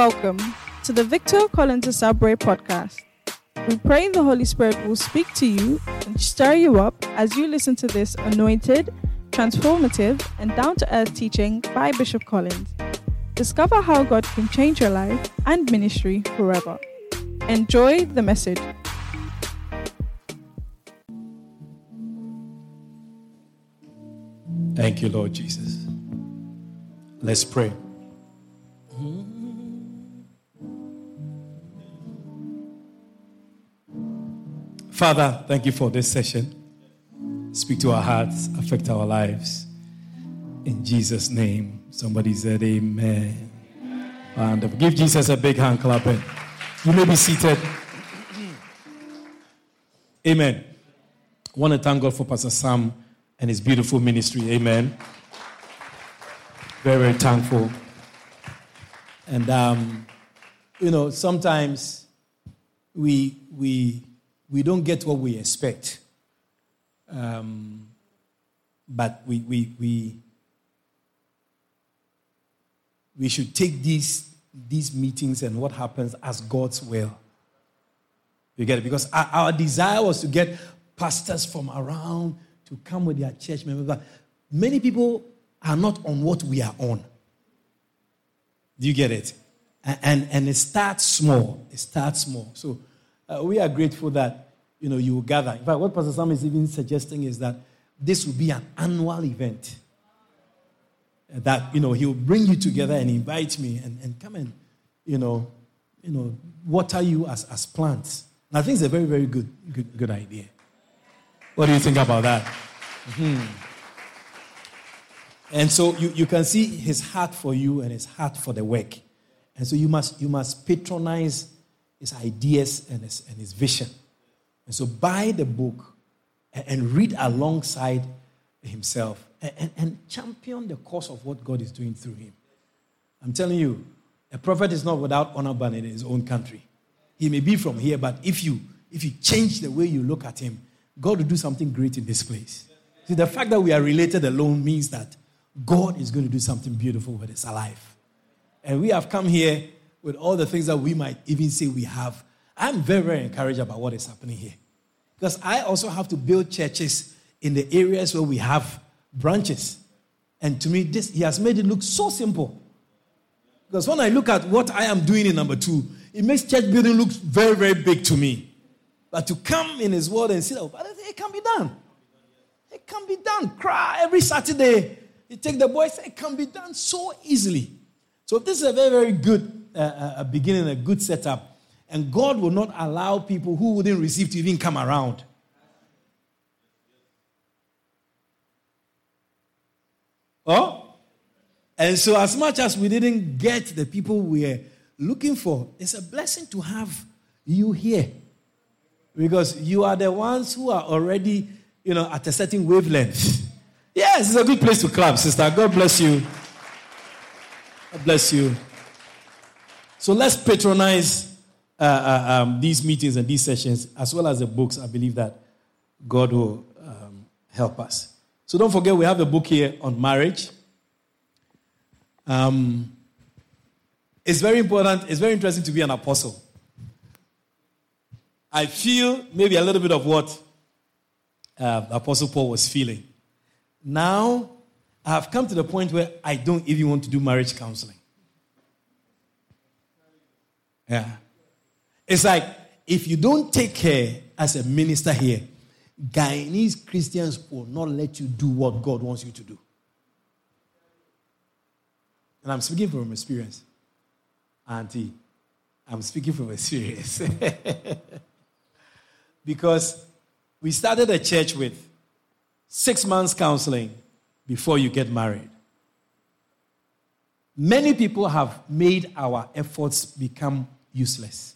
Welcome to the Victor Collins to Sabre podcast. We pray the Holy Spirit will speak to you and stir you up as you listen to this anointed, transformative, and down-to-earth teaching by Bishop Collins. Discover how God can change your life and ministry forever. Enjoy the message. Thank you, Lord Jesus. Let's pray. Father, thank you for this session. Speak to our hearts, affect our lives. In Jesus' name, somebody said amen. Wonderful. Give Jesus a big hand clapping. You may be seated. Amen. I want to thank God for Pastor Sam and his beautiful ministry. Amen. Very, very thankful. And, sometimes we don't get what we expect. But we should take these meetings and what happens as God's will. You get it? Because our desire was to get pastors from around to come with their church members. But many people are not on what we are on. Do you get it? And it starts small. So we are grateful that, you will gather. In fact, what Pastor Sam is even suggesting is that this will be an annual event. That, he will bring you together and invite me and come and, water you as plants. And I think it's a very, very good idea. What do you think about that? Mm-hmm. And so you can see his heart for you and his heart for the work. And so you must patronize his ideas and his vision. And so buy the book and read alongside himself and champion the cause of what God is doing through him. I'm telling you, a prophet is not without honor but in his own country. He may be from here, but if you change the way you look at him, God will do something great in this place. See, the fact that we are related alone means that God is going to do something beautiful with us alive. And we have come here with all the things that we might even say we have. I'm very, very encouraged about what is happening here. Because I also have to build churches in the areas where we have branches. And to me, he has made it look so simple. Because when I look at what I am doing in number 2, it makes church building look very, very big to me. But to come in his word and see that, it can be done. It can be done. Cry every Saturday. You take the boys, it can be done so easily. So this is a very, very good beginning, a good setup. And God will not allow people who wouldn't receive to even come around. Oh? And so as much as we didn't get the people we were looking for, it's a blessing to have you here. Because you are the ones who are already, at a certain wavelength. Yes, it's a good place to clap, sister. God bless you. God bless you. So let's patronize these meetings and these sessions, as well as the books. I believe that God will help us. So don't forget, we have a book here on marriage. It's very important. It's very interesting to be an apostle. I feel maybe a little bit of what Apostle Paul was feeling. Now, I have come to the point where I don't even want to do marriage counseling. Yeah. It's like, if you don't take care as a minister here, Guyanese Christians will not let you do what God wants you to do. And I'm speaking from experience. Auntie, I'm speaking from experience. Because we started a church with 6 months counseling before you get married. Many people have made our efforts become useless.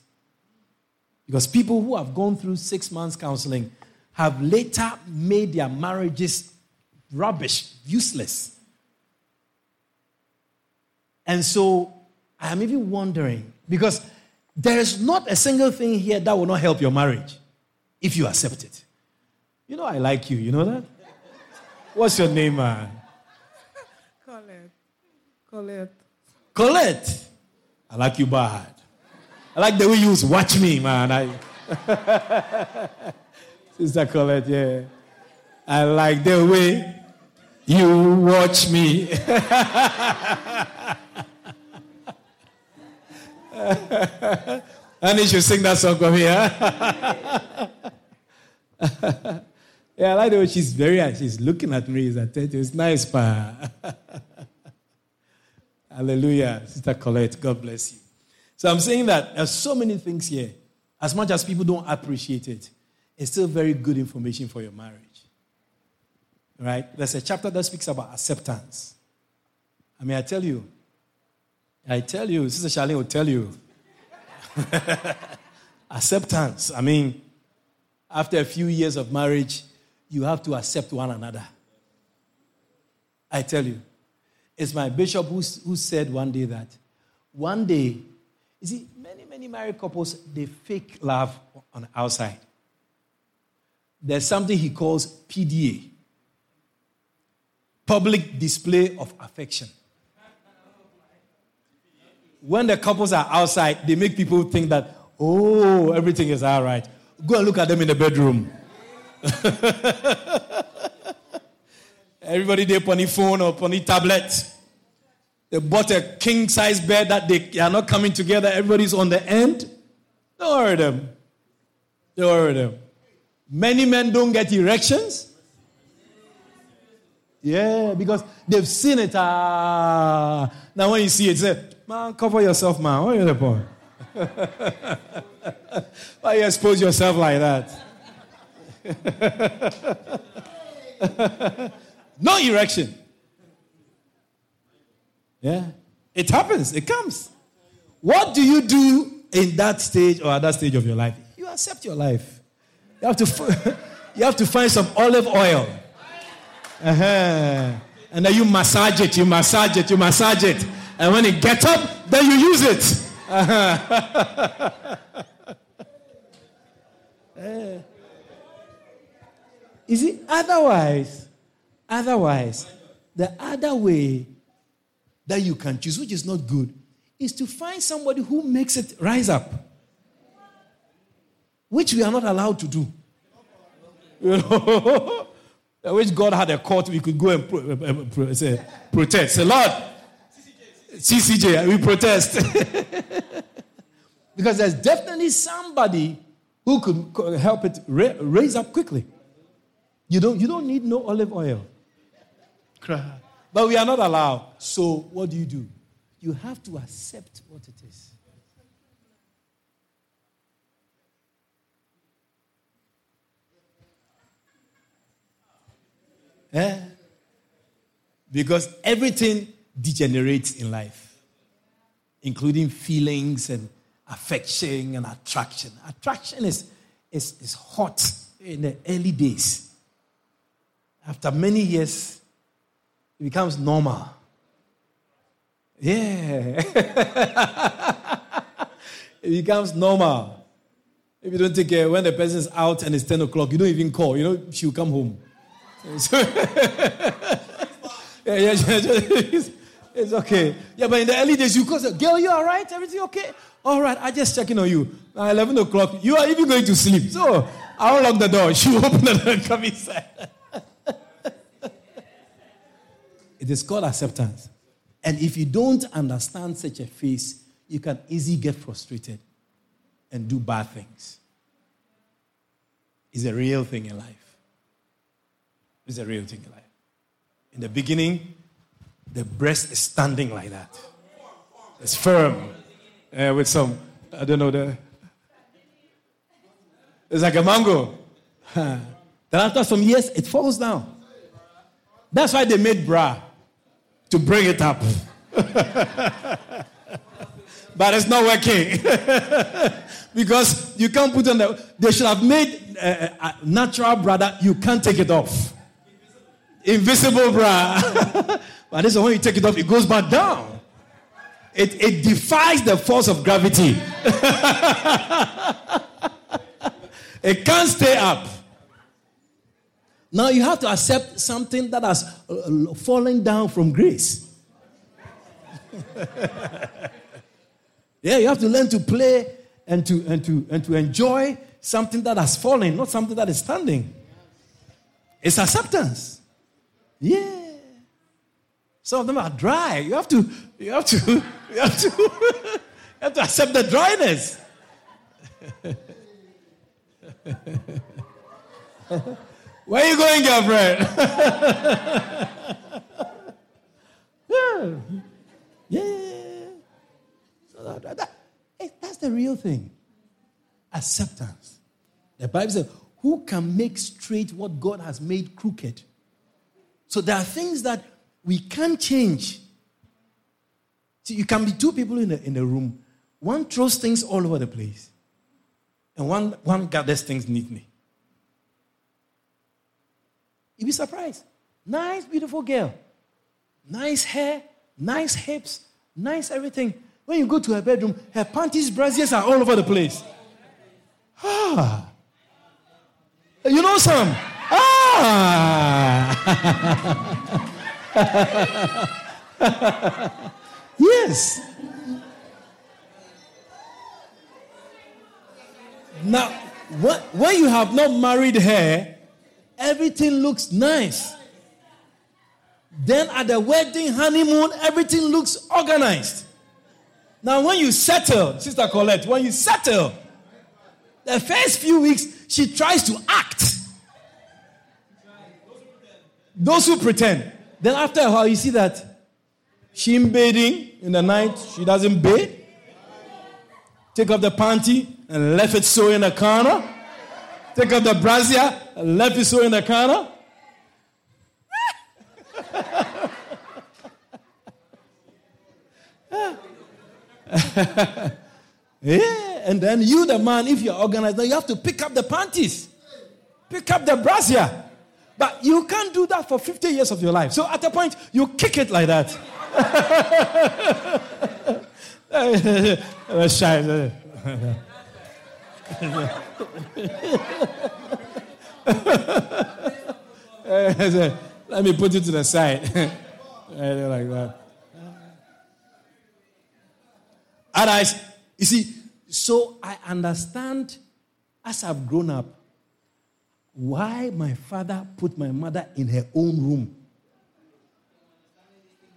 Because people who have gone through 6 months counseling have later made their marriages rubbish, useless. And so I'm even wondering, because there is not a single thing here that will not help your marriage if you accept it. I like you, you know that? What's your name, man? Colette. I like you bad. I like the way you use watch me, man. Sister Colette, yeah. I like the way you watch me. And you should sing that song for me, huh? Yeah, I like the way she's looking at me. It's nice, pa. Hallelujah. Sister Colette, God bless you. So I'm saying that there's so many things here. As much as people don't appreciate it, it's still very good information for your marriage. Right? There's a chapter that speaks about acceptance. I mean, I tell you, Sister Charlene will tell you. Acceptance. I mean, after a few years of marriage, you have to accept one another. I tell you. It's my bishop who said one day that, one day, you see, many, many married couples, they fake love on the outside. There's something he calls PDA. Public display of affection. When the couples are outside, they make people think that, oh, everything is all right. Go and look at them in the bedroom. Everybody there on the phone or on the tablet. They bought a king-size bed that they are not coming together. Everybody's on the end. Don't worry them. Don't worry them. Many men don't get erections. Yeah, because they've seen it. Now when you see it, say, man, cover yourself, man. What are you the point? Why you expose yourself like that? No erection. Yeah, it happens. It comes. What do you do in that stage or at that stage of your life? You accept your life. You have to find some olive oil. Uh-huh. And then you massage it. And when it gets up, then you use it. Uh-huh. Is it otherwise, the other way that you can choose, which is not good, is to find somebody who makes it rise up, which we are not allowed to do. You know? I wish God had a court we could go and protest. Say, Lord, CCJ, we protest. Because there's definitely somebody who could help it raise up quickly. You don't need no olive oil. But we are not allowed. So what do? You have to accept what it is. Eh? Because everything degenerates in life, including feelings and affection and attraction. Attraction is hot in the early days. After many years, it becomes normal. Yeah. It becomes normal. If you don't take care, when the person is out and it's 10 o'clock, you don't even call. You know, she'll come home. So, it's okay. Yeah, but in the early days, you call, girl, you all right? Everything okay? All right, I just checking on you. Now, 11 o'clock, you are even going to sleep. So, I'll lock the door. She'll open the door and come inside. It is called acceptance. And if you don't understand such a phase, you can easily get frustrated and do bad things. It's a real thing in life. It's a real thing in life. In the beginning, the breast is standing like that. It's firm. With some, I don't know, it's like a mango. Then after some years, it falls down. That's why they made bra, to bring it up. But it's not working. Because you can't put on they should have made a natural bra that you can't take it off. Invisible bra. But this is when you take it off, it goes back down. It defies the force of gravity. It can't stay up. Now you have to accept something that has fallen down from grace. Yeah, you have to learn to play and to enjoy something that has fallen, not something that is standing. It's acceptance. Yeah. Some of them are dry. You have to accept the dryness. Where are you going, girlfriend? Yeah. Yeah. So that's the real thing. Acceptance. The Bible says, who can make straight what God has made crooked? So there are things that we can't change. See, you can be two people in a room. One throws things all over the place. And one gathers things neatly. You'd be surprised. Nice, beautiful girl. Nice hair, nice hips, nice everything. When you go to her bedroom, her panties, brassiers are all over the place. Ah. You know some? Ah. Yes. Now, when you have not married her, everything looks nice. Then at the wedding, honeymoon, everything looks organized. Now, when you settle, Sister Colette, the first few weeks, she tries to act. Those who pretend. Then after a while, you see that she in bathing in the night, she doesn't bathe. Take off the panty and left it so in the corner. Take off the brassiere and left it so in the corner. Yeah, and then you, the man, if you're organized, you have to pick up the panties, pick up the brassiere. But you can't do that for 50 years of your life. So at a point, you kick it like that. Let me put it to the side. Like that. Otherwise, you see, so I understand as I've grown up why my father put my mother in her own room.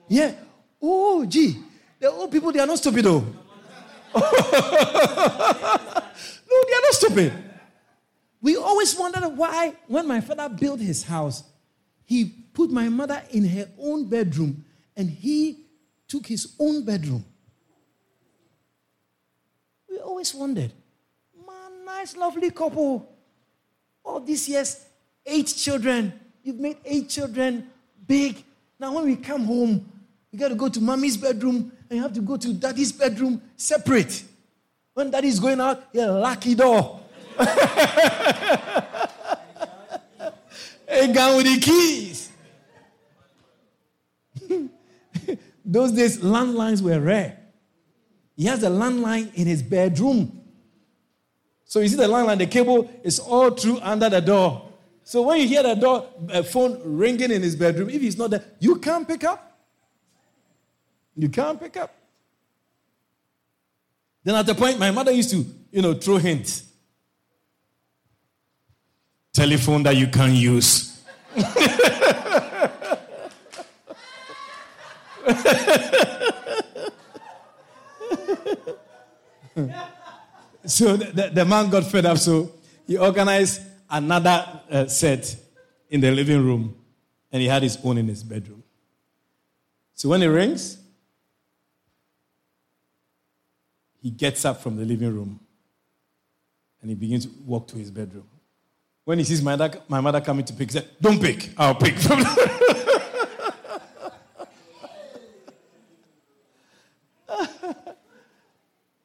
Yeah. Oh, gee. The old people, they are not stupid, though. No, they are not stupid. We always wondered why, when my father built his house, he put my mother in her own bedroom and he took his own bedroom. We always wondered, man, nice, lovely couple. All these years, 8 children. You've made 8 children big. Now when we come home, you got to go to mommy's bedroom and you have to go to daddy's bedroom separate. When daddy's going out, you're lucky door. Hey, gun with the keys. Those days, landlines were rare. He has a landline in his bedroom. So you see the landline, the cable is all through under the door. So when you hear the door phone ringing in his bedroom, if he's not there, you can't pick up. You can't pick up. Then at the point, my mother used to, throw hints. Telephone that you can't use. So the man got fed up, so he organized another set in the living room, and he had his own in his bedroom. So when it rings, he gets up from the living room, and he begins to walk to his bedroom. When he sees my mother coming to pick, he said, "Don't pick, I'll pick."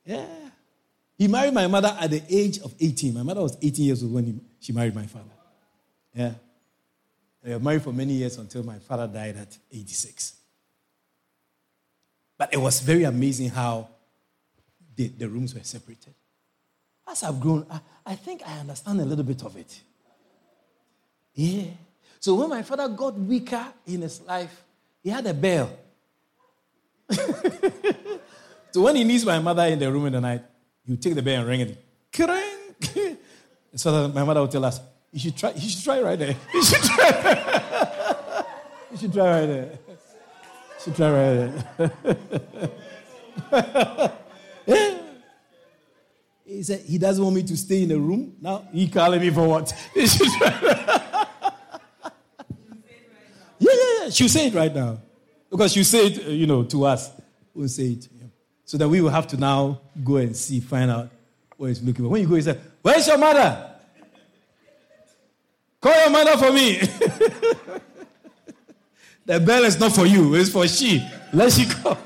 Yeah. He married my mother at the age of 18. My mother was 18 years old when she married my father. Yeah. They were married for many years until my father died at 86. But it was very amazing how the rooms were separated. As I've grown, I think I understand a little bit of it. Yeah. So when my father got weaker in his life, he had a bell. So when he needs my mother in the room in the night, he would take the bell and ring it. Kring! So that my mother would tell us, You should try right there. Yeah. He said, he doesn't want me to stay in the room. Now, he calling me for what? You should try right. Yeah. She'll say it right now. Because she'll say it, to us. We'll say it. Yeah. So that we will have to now go and see, find out what he's looking for. When you go, he said, where's your mother? Call your mother for me. The bell is not for you. It's for she. Let she come.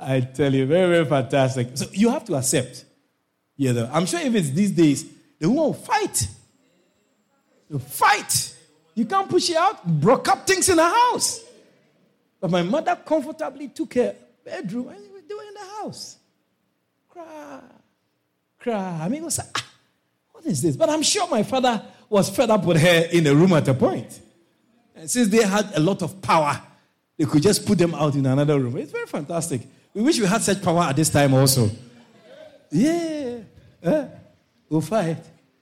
I tell you, very, very fantastic. So you have to accept. Yeah, though. I'm sure if it's these days, the woman will fight. They'll fight. You can't push her out. Broke up things in her house. But my mother comfortably took her bedroom and they were in the house. Cry. I mean, it was like, what is this? But I'm sure my father was fed up with her in the room at a point. And since they had a lot of power, they could just put them out in another room. It's very fantastic. We wish we had such power at this time also. Yeah. We'll fight.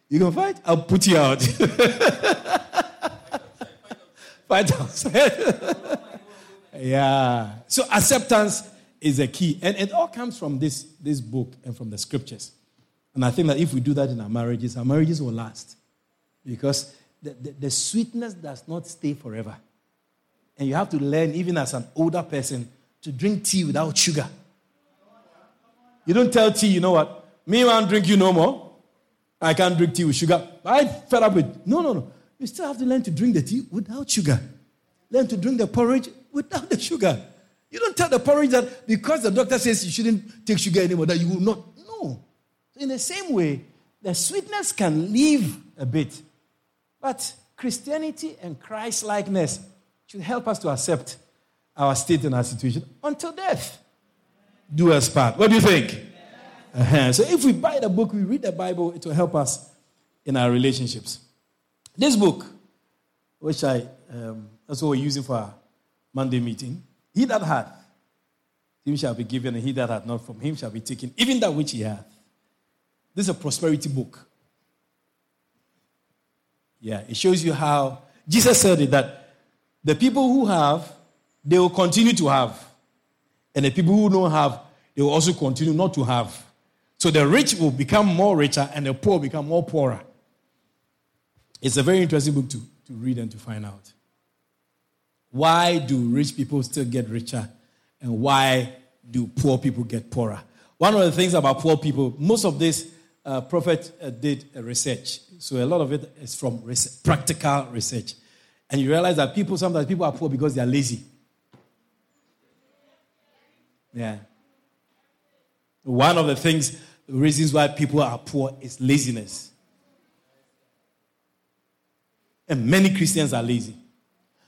You gonna fight? I'll put you out. Fight outside. Yeah. So acceptance is a key. And it all comes from this book and from the scriptures. And I think that if we do that in our marriages will last. Because the sweetness does not stay forever. And you have to learn, even as an older person, to drink tea without sugar. You don't tell tea, you know what? Me, I won't drink you no more. I can't drink tea with sugar. I fed up with. No. You still have to learn to drink the tea without sugar. Learn to drink the porridge without the sugar. You don't tell the porridge that because the doctor says you shouldn't take sugar anymore, that you will not. No. In the same way, the sweetness can leave a bit. But Christianity and Christ-likeness should help us to accept our state and our situation until death do us part. What do you think? So if we buy the book, we read the Bible, it will help us in our relationships. This book, which that's what we're using for our Monday meeting, he that hath, him shall be given, and he that hath not, from him shall be taken, even that which he hath. This is a prosperity book. Yeah, it shows you how Jesus said it, that the people who have, they will continue to have. And the people who don't have, they will also continue not to have. So the rich will become more richer and the poor become more poorer. It's a very interesting book to read and to find out. Why do rich people still get richer? And why do poor people get poorer? One of the things about poor people, most of this prophet did research. So a lot of it is from practical research. And you realize that sometimes people are poor because they are lazy. Yeah. One of the reasons why people are poor is laziness. And many Christians are lazy.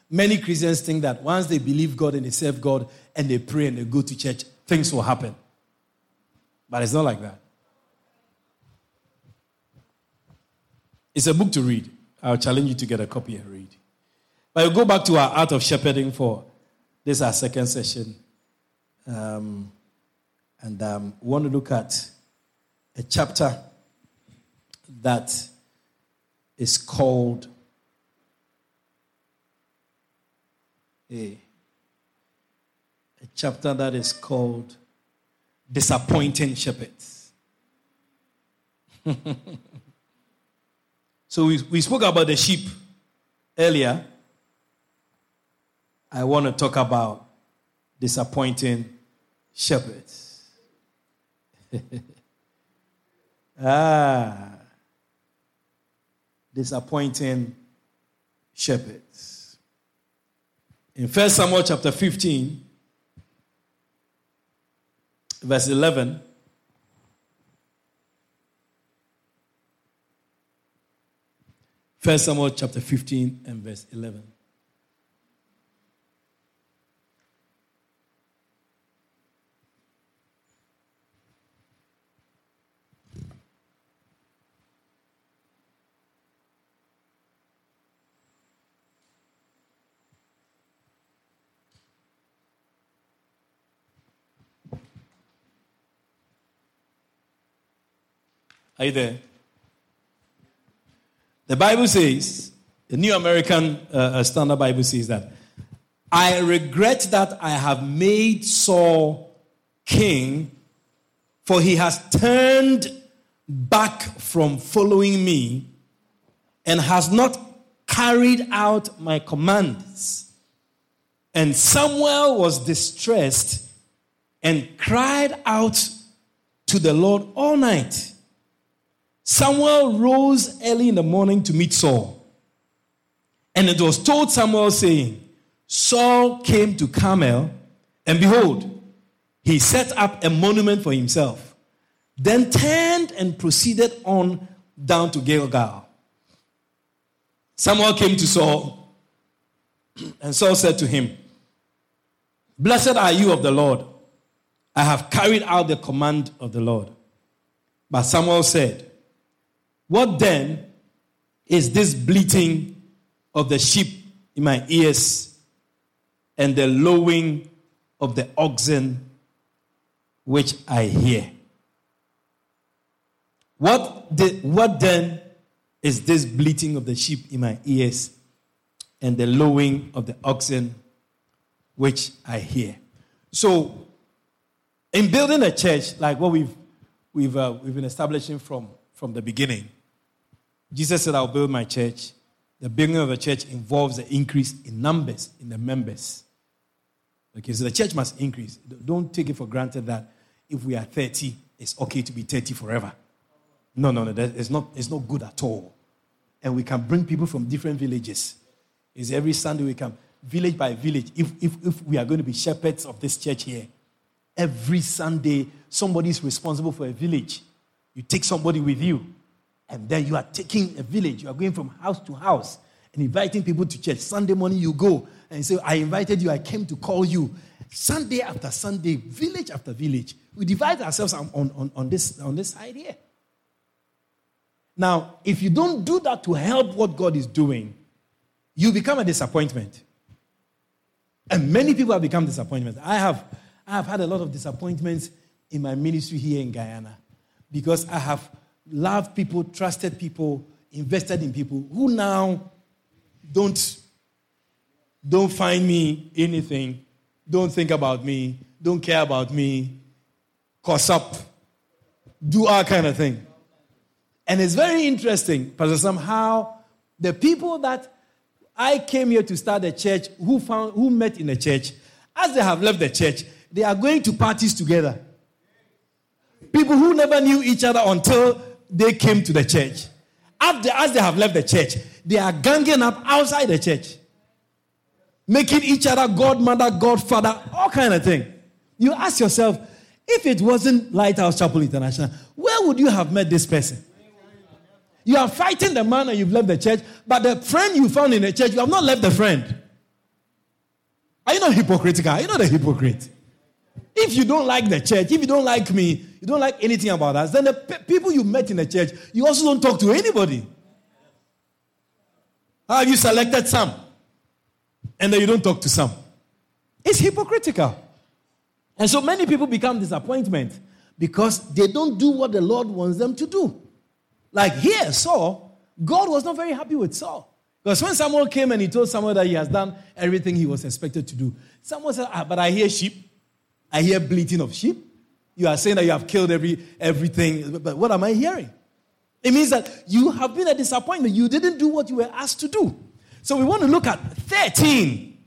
Many Christians think that once they believe God and they serve God and they pray and they go to church, things will happen. But it's not like that. It's a book to read. I'll challenge you to get a copy and read. But we'll go back to our art of shepherding for this, our second session. We want to look at a chapter that is called Disappointing Shepherds. So we spoke about the sheep earlier. I want to talk about disappointing shepherds. Disappointing shepherds. In First Samuel chapter 15, verse 11, First Samuel chapter 15 and verse 11. Are you there? The Bible says, the New American Standard Bible says that, I regret that I have made Saul king, for he has turned back from following me and has not carried out my commands. And Samuel was distressed and cried out to the Lord all night. Samuel rose early in the morning to meet Saul. And it was told Samuel, saying, Saul came to Carmel, and behold, he set up a monument for himself, then turned and proceeded on down to Gilgal. Samuel came to Saul, and Saul said to him, Blessed are you of the Lord. I have carried out the command of the Lord. But Samuel said, What then is this bleating of the sheep in my ears and the lowing of the oxen which I hear? What then is this bleating of the sheep in my ears and the lowing of the oxen which I hear? So, in building a church, like what we've been establishing from the beginning, Jesus said, I'll build my church. The building of a church involves the increase in numbers, in the members. Okay, so the church must increase. Don't take it for granted that if we are 30, it's okay to be 30 forever. No, it's not good at all. And we can bring people from different villages. It's every Sunday we come, village by village. If we are going to be shepherds of this church here, every Sunday somebody is responsible for a village. You take somebody with you, and then you are taking a village. You are going from house to house and inviting people to church. Sunday morning you go and you say, I invited you, I came to call you. Sunday after Sunday, village after village. We divide ourselves on this side here. Now, if you don't do that to help what God is doing, you become a disappointment. And many people have become disappointments. I have had a lot of disappointments in my ministry here in Guyana, because I have loved people, trusted people, invested in people who now don't find me anything, don't think about me, don't care about me, cuss up, do our kind of thing. And it's very interesting, Pastor Sam, how the people that I came here to start a church, who met in the church, as they have left the church, they are going to parties together. People who never knew each other until they came to the church. As they have left the church, they are ganging up outside the church, making each other godmother, godfather, all kind of thing. You ask yourself, if it wasn't Lighthouse Chapel International, where would you have met this person? You are fighting the man and you've left the church, but the friend you found in the church, you have not left the friend. Are you not hypocritical? Are you not a hypocrite? If you don't like the church, if you don't like me, you don't like anything about us, then the people you met in the church, you also don't talk to anybody. How have you selected some? And then you don't talk to some. It's hypocritical. And so many people become disappointment because they don't do what the Lord wants them to do. Like here, Saul, God was not very happy with Saul. Because when Samuel came and he told Samuel that he has done everything he was expected to do, Samuel said, but I hear sheep. I hear bleating of sheep. You are saying that you have killed everything. But what am I hearing? It means that you have been a disappointment. You didn't do what you were asked to do. So we want to look at 13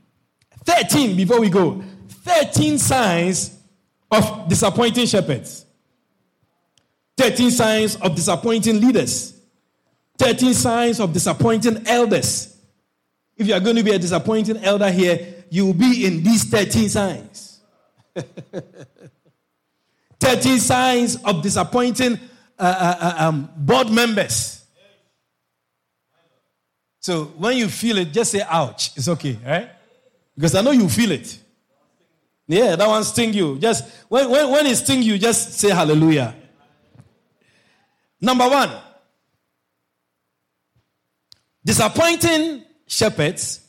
before we go. 13 signs of disappointing shepherds. 13 signs of disappointing leaders. 13 signs of disappointing elders. If you are going to be a disappointing elder here, you will be in these 13 signs. 13 signs of disappointing board members. So when you feel it, just say, ouch. It's okay, right? Because I know you feel it. Yeah, that one sting you. Just when it sting you, just say hallelujah. Number one, disappointing shepherds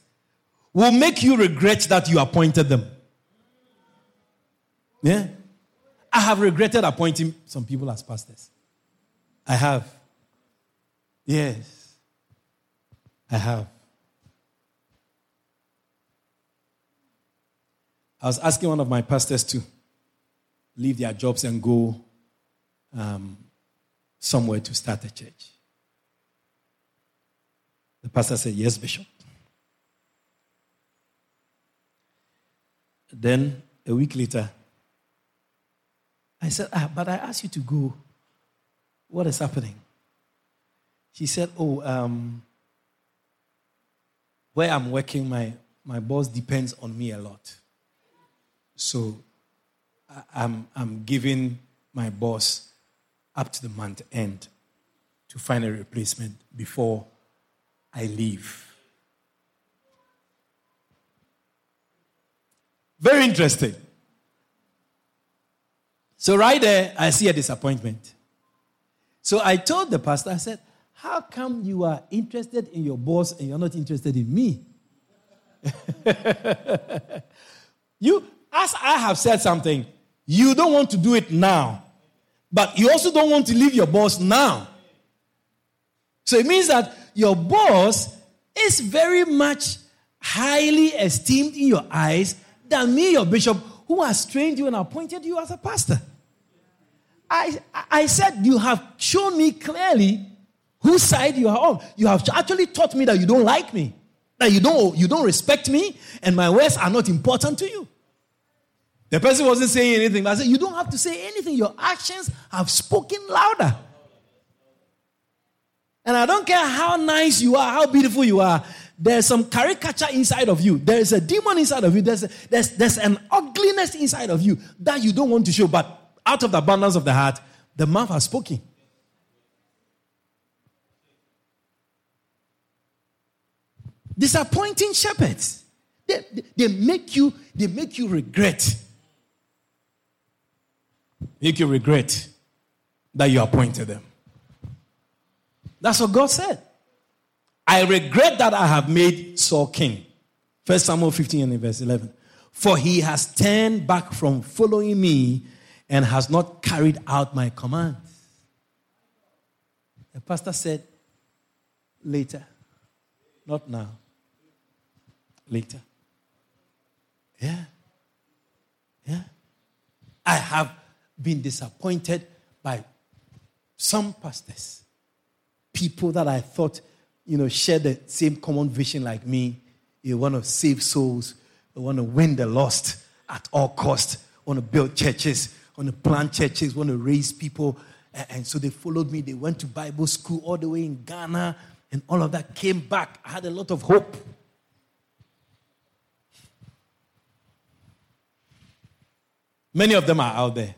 will make you regret that you appointed them. Yeah? I have regretted appointing some people as pastors. I have. Yes, I have. I was asking one of my pastors to leave their jobs and go somewhere to start a church. The pastor said, yes, Bishop. Then a week later, I said, but I asked you to go. What is happening? She said, where I'm working, my boss depends on me a lot. So I'm giving my boss up to the month end to find a replacement before I leave. Very interesting. So right there, I see a disappointment. So I told the pastor, I said, how come you are interested in your boss and you're not interested in me? As I have said something, you don't want to do it now, but you also don't want to leave your boss now. So it means that your boss is very much highly esteemed in your eyes than me, your bishop, who has trained you and appointed you as a pastor. I said, you have shown me clearly whose side you are on. You have actually taught me that you don't like me, that you don't respect me, and my words are not important to you. The person wasn't saying anything, but I said, you don't have to say anything. Your actions have spoken louder. And I don't care how nice you are, how beautiful you are. There's some caricature inside of you. There is a demon inside of you. There's an ugliness inside of you that you don't want to show. But out of the abundance of the heart, the mouth has spoken. Disappointing shepherds. They make you regret. Make you regret that you appointed them. That's what God said. I regret that I have made Saul king. First Samuel 15 and verse 11. For he has turned back from following me and has not carried out my commands. The pastor said, later. Not now. Later. Yeah. I have been disappointed by some pastors. People that I thought, share the same common vision like me. You want to save souls. You want to win the lost at all costs. Want to build churches. Want to plant churches. Want to raise people. And so they followed me. They went to Bible school all the way in Ghana. And all of that came back. I had a lot of hope. Many of them are out there.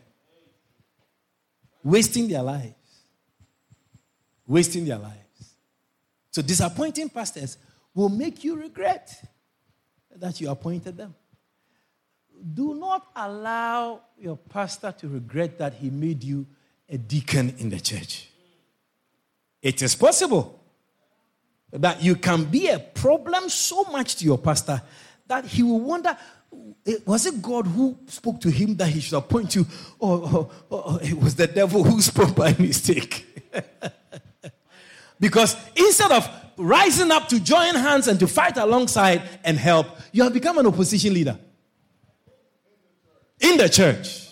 Wasting their lives. So disappointing pastors will make you regret that you appointed them. Do not allow your pastor to regret that he made you a deacon in the church. It is possible that you can be a problem so much to your pastor that he will wonder, was it God who spoke to him that he should appoint you? Or it was the devil who spoke by mistake? Because instead of rising up to join hands and to fight alongside and help, you have become an opposition leader in the church.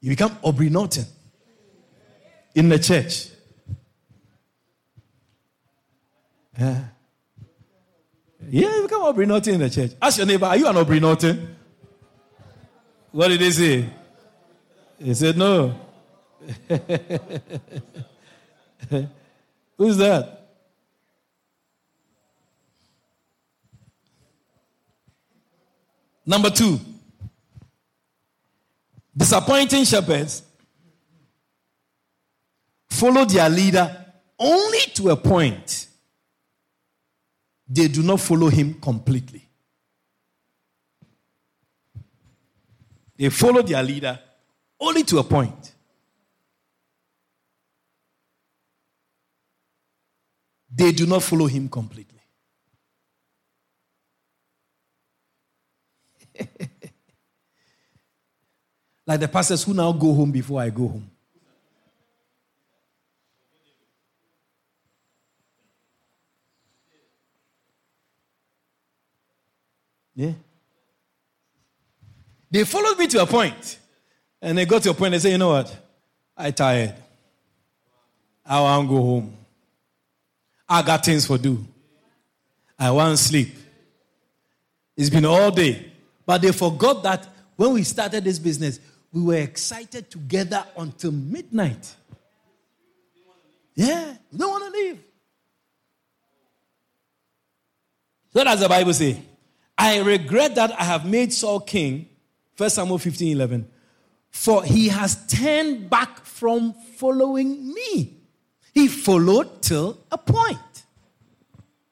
You become Obrinotin in the church. You become Obrinotin in the church. Ask your neighbor, are you an Obrinotin? What did they say? They said no. Who's that? Number 2. Disappointing shepherds follow their leader only to a point. They do not follow him completely. They follow their leader only to a point. They do not follow him completely. Like the pastors who now go home before I go home. Yeah. They followed me to a point. And they got to a point, they say, you know what? I tired. I want to go home. I got things for do. I want sleep. It's been all day. But they forgot that when we started this business, we were excited together until midnight. Yeah, we don't want to leave. So does the Bible say, I regret that I have made Saul king, First Samuel 15:11, for he has turned back from following me. He followed till a point.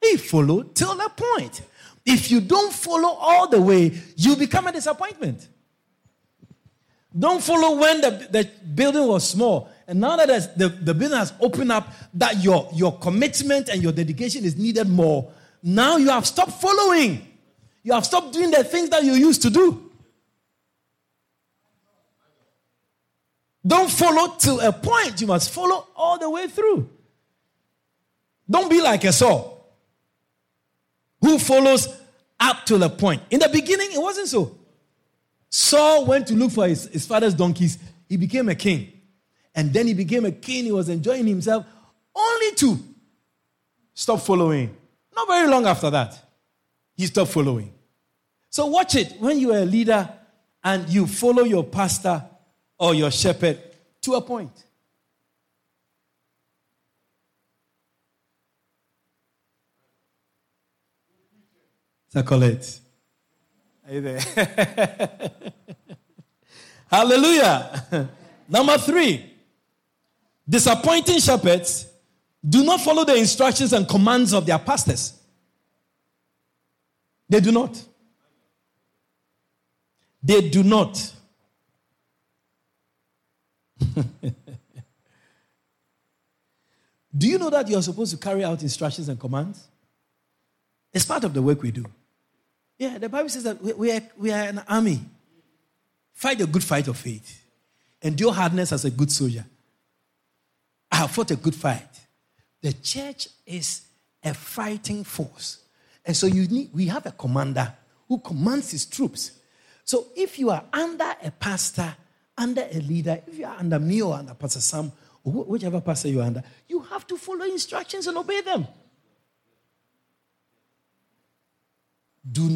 He followed till a point. If you don't follow all the way, you become a disappointment. Don't follow when the building was small. And now that the building has opened up, that your commitment and your dedication is needed more. Now you have stopped following. You have stopped doing the things that you used to do. Don't follow till a point. You must follow all the way through. Don't be like a Saul who follows up to the point. In the beginning, it wasn't so. Saul went to look for his father's donkeys. He became a king. And then he became a king. He was enjoying himself only to stop following. Not very long after that, he stopped following. So watch it. When you are a leader and you follow your pastor or your shepherd to a point. Sister Colette, are you there? Hallelujah. Number 3, disappointing shepherds do not follow the instructions and commands of their pastors. They do not. They do not. Do you know that you are supposed to carry out instructions and commands? It's part of the work we do. Yeah, the Bible says that we are an army. Fight a good fight of faith. Endure hardness as a good soldier. I have fought a good fight. The church is a fighting force. And so we have a commander who commands his troops. So if you are under a pastor, under a leader, if you are under me or under Pastor Sam, or whichever pastor you are under, you have to follow instructions and obey them. Do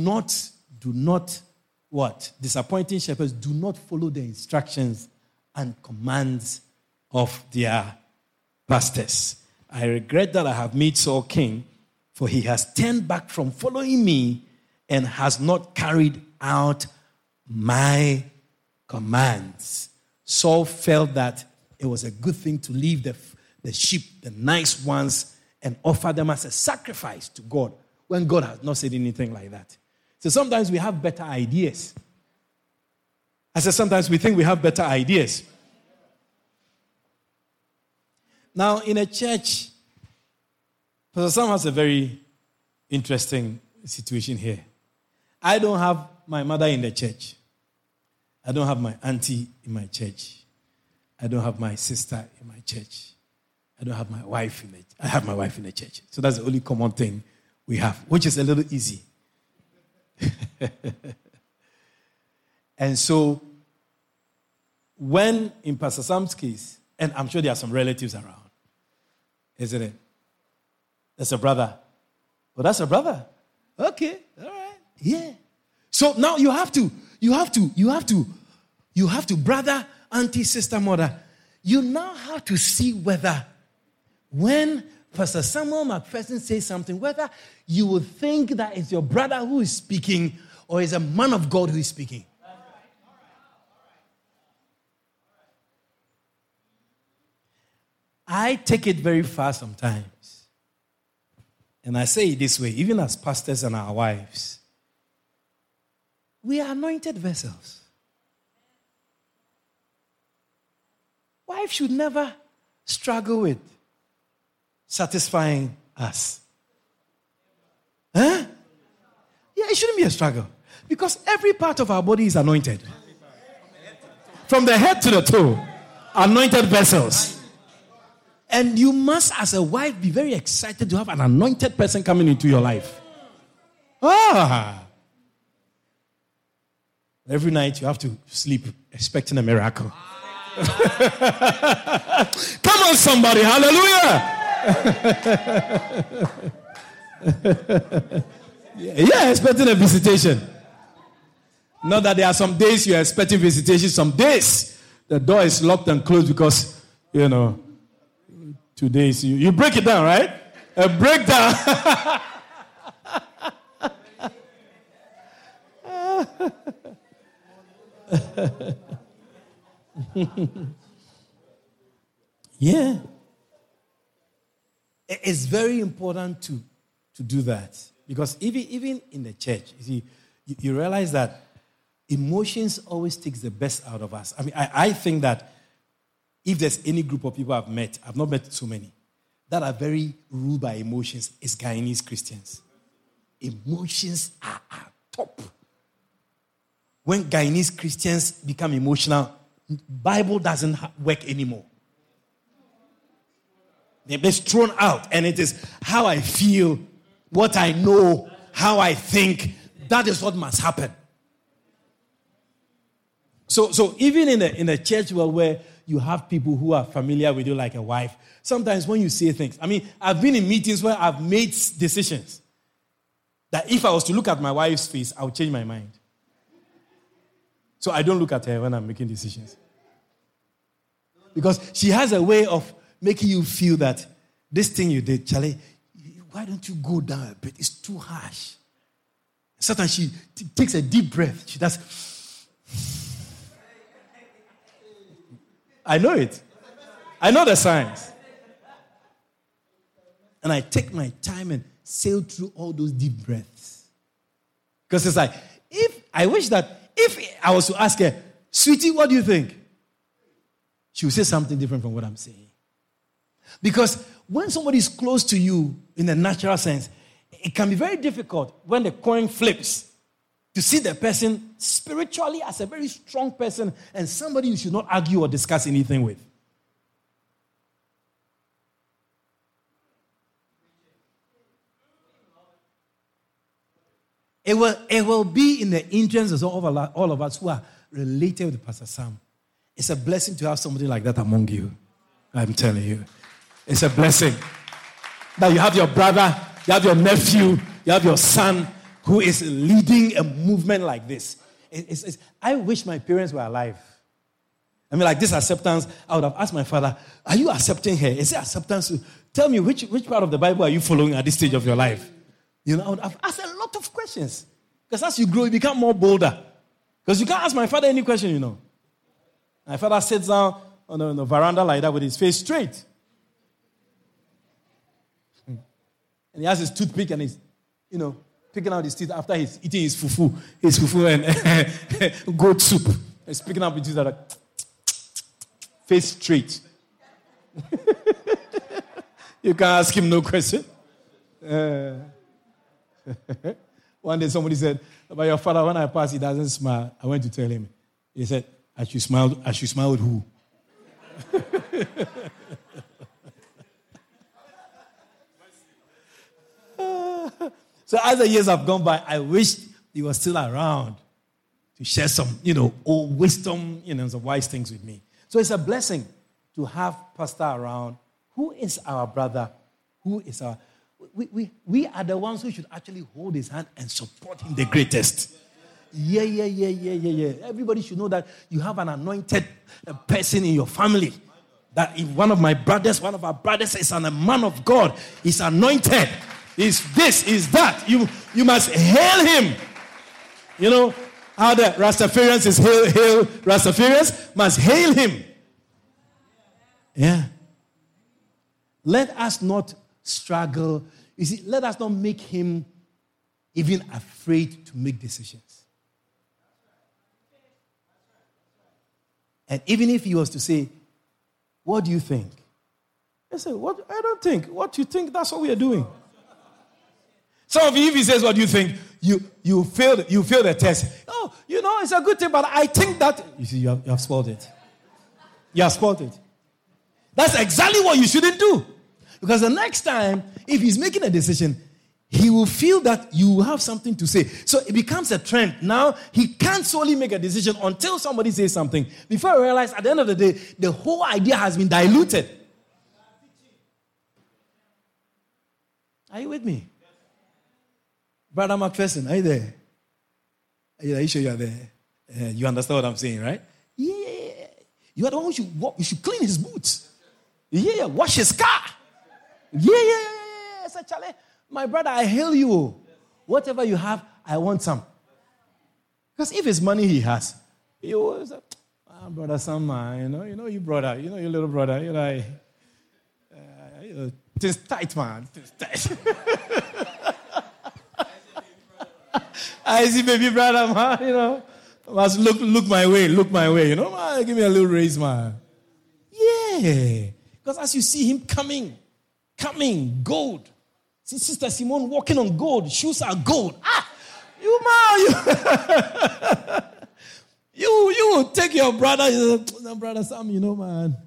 not, what? Disappointing shepherds do not follow the instructions and commands of their pastors. I regret that I have made Saul king, for he has turned back from following me and has not carried out my commands. Saul felt that it was a good thing to leave the sheep, the nice ones, and offer them as a sacrifice to God, when God has not said anything like that. So sometimes we have better ideas. I said sometimes we think we have better ideas. Now, in a church, Pastor Sam has a very interesting situation here. I don't have my mother in the church. I don't have my auntie in my church. I don't have my sister in my church. I don't have my wife in the church. I have my wife in the church. So that's the only common thing we have, which is a little easy. And so, when in Pastor Sam's case, and I'm sure there are some relatives around, isn't it? That's a brother. Well, that's a brother. Okay, all right, yeah. So now you have to brother, auntie, sister, mother. You now have to see whether when Pastor Samuel McPherson says something, whether you will think that it's your brother who is speaking or it's a man of God who is speaking. I take it very far sometimes. And I say it this way, even as pastors and our wives, we are anointed vessels. Wives should never struggle with satisfying us. Huh? Yeah, it shouldn't be a struggle. Because every part of our body is anointed. From the head to the toe, anointed vessels. And you must, as a wife, be very excited to have an anointed person coming into your life. Ah! Every night you have to sleep expecting a miracle. Come on, somebody. Hallelujah. Yeah, expecting a visitation. Not that there are some days you are expecting visitation. Some days the door is locked and closed because, you know, 2 days. You break it down, right? A breakdown. Yeah. It's very important to do that. Because even in the church, you see, you realize that emotions always takes the best out of us. I mean, I think that if there's any group of people I've not met so many, that are very ruled by emotions, it's Guyanese Christians. Emotions are top. When Guyanese Christians become emotional, Bible doesn't work anymore. They're thrown out, and it is how I feel, what I know, how I think. That is what must happen. So even in the church world where you have people who are familiar with you like a wife, sometimes when you say things, I mean, I've been in meetings where I've made decisions that if I was to look at my wife's face, I would change my mind. So I don't look at her when I'm making decisions. Because she has a way of making you feel that this thing you did, Charlie, why don't you go down a bit? It's too harsh. Sometimes she takes a deep breath. She does. I know it. I know the signs. And I take my time and sail through all those deep breaths. Because it's like, if I was to ask her, sweetie, what do you think? She would say something different from what I'm saying. Because when somebody is close to you in a natural sense, it can be very difficult when the coin flips to see the person spiritually as a very strong person and somebody you should not argue or discuss anything with. It will be in the interest of all of us who are related with Pastor Sam. It's a blessing to have somebody like that among you. I'm telling you. It's a blessing that you have your brother, you have your nephew, you have your son who is leading a movement like this. I wish my parents were alive. I mean, like this acceptance, I would have asked my father, are you accepting her? Is it acceptance? Tell me, which part of the Bible are you following at this stage of your life? You know, I've asked a lot of questions. Because as you grow, you become more bolder. Because you can't ask my father any question, you know. My father sits down on the veranda like that with his face straight. And he has his toothpick and he's, you know, picking out his teeth after he's eating his fufu and goat soup. He's picking up his teeth like, face straight. You can't ask him no question. One day somebody said, but your father, when I pass, he doesn't smile. I went to tell him. He said, I should smile with who? So as the years have gone by, I wish he was still around to share some, you know, old wisdom, you know, some wise things with me. So it's a blessing to have Pastor around. Who is our brother? Who is our... We are the ones who should actually hold his hand and support him the greatest. Yeah. Everybody should know that you have an anointed person in your family. That if one of our brothers is a man of God, he's anointed. Is this, is that. You must hail him. You know how the Rastafarians is hail Rastafarians must hail him. Yeah. Let us not struggle. You see, let us not make him even afraid to make decisions. And even if he was to say, what do you think? I say, what? I don't think. What you think, that's what we are doing. Some of you, if he says, what do you think? You failed the test. Oh, you know, it's a good thing, but I think that... You see, you have spoiled it. You have spoiled it. That's exactly what you shouldn't do. Because the next time, if he's making a decision, he will feel that you have something to say. So it becomes a trend. Now, he can't solely make a decision until somebody says something. Before I realize, at the end of the day, the whole idea has been diluted. Are you with me? Brother Macpherson, are you there? Are you sure you are there? You understand what I'm saying, right? Yeah. You are the one who should walk. You should clean his boots. Yeah. Wash his car. Yeah. Charlie, my brother, I hail you. Whatever you have, I want some. Because if it's money he has, he always, brother Sam, you know, you brother, you know, your little brother, you're like, you know, it's tight, man. It's tight. I see baby brother, man, you know. Must look my way, you know, man, give me a little raise, man. Yeah. Because as you see him coming, gold. See Sister Simone walking on gold. Shoes are gold. You man, you take your brother. Brother Sam, you know, man.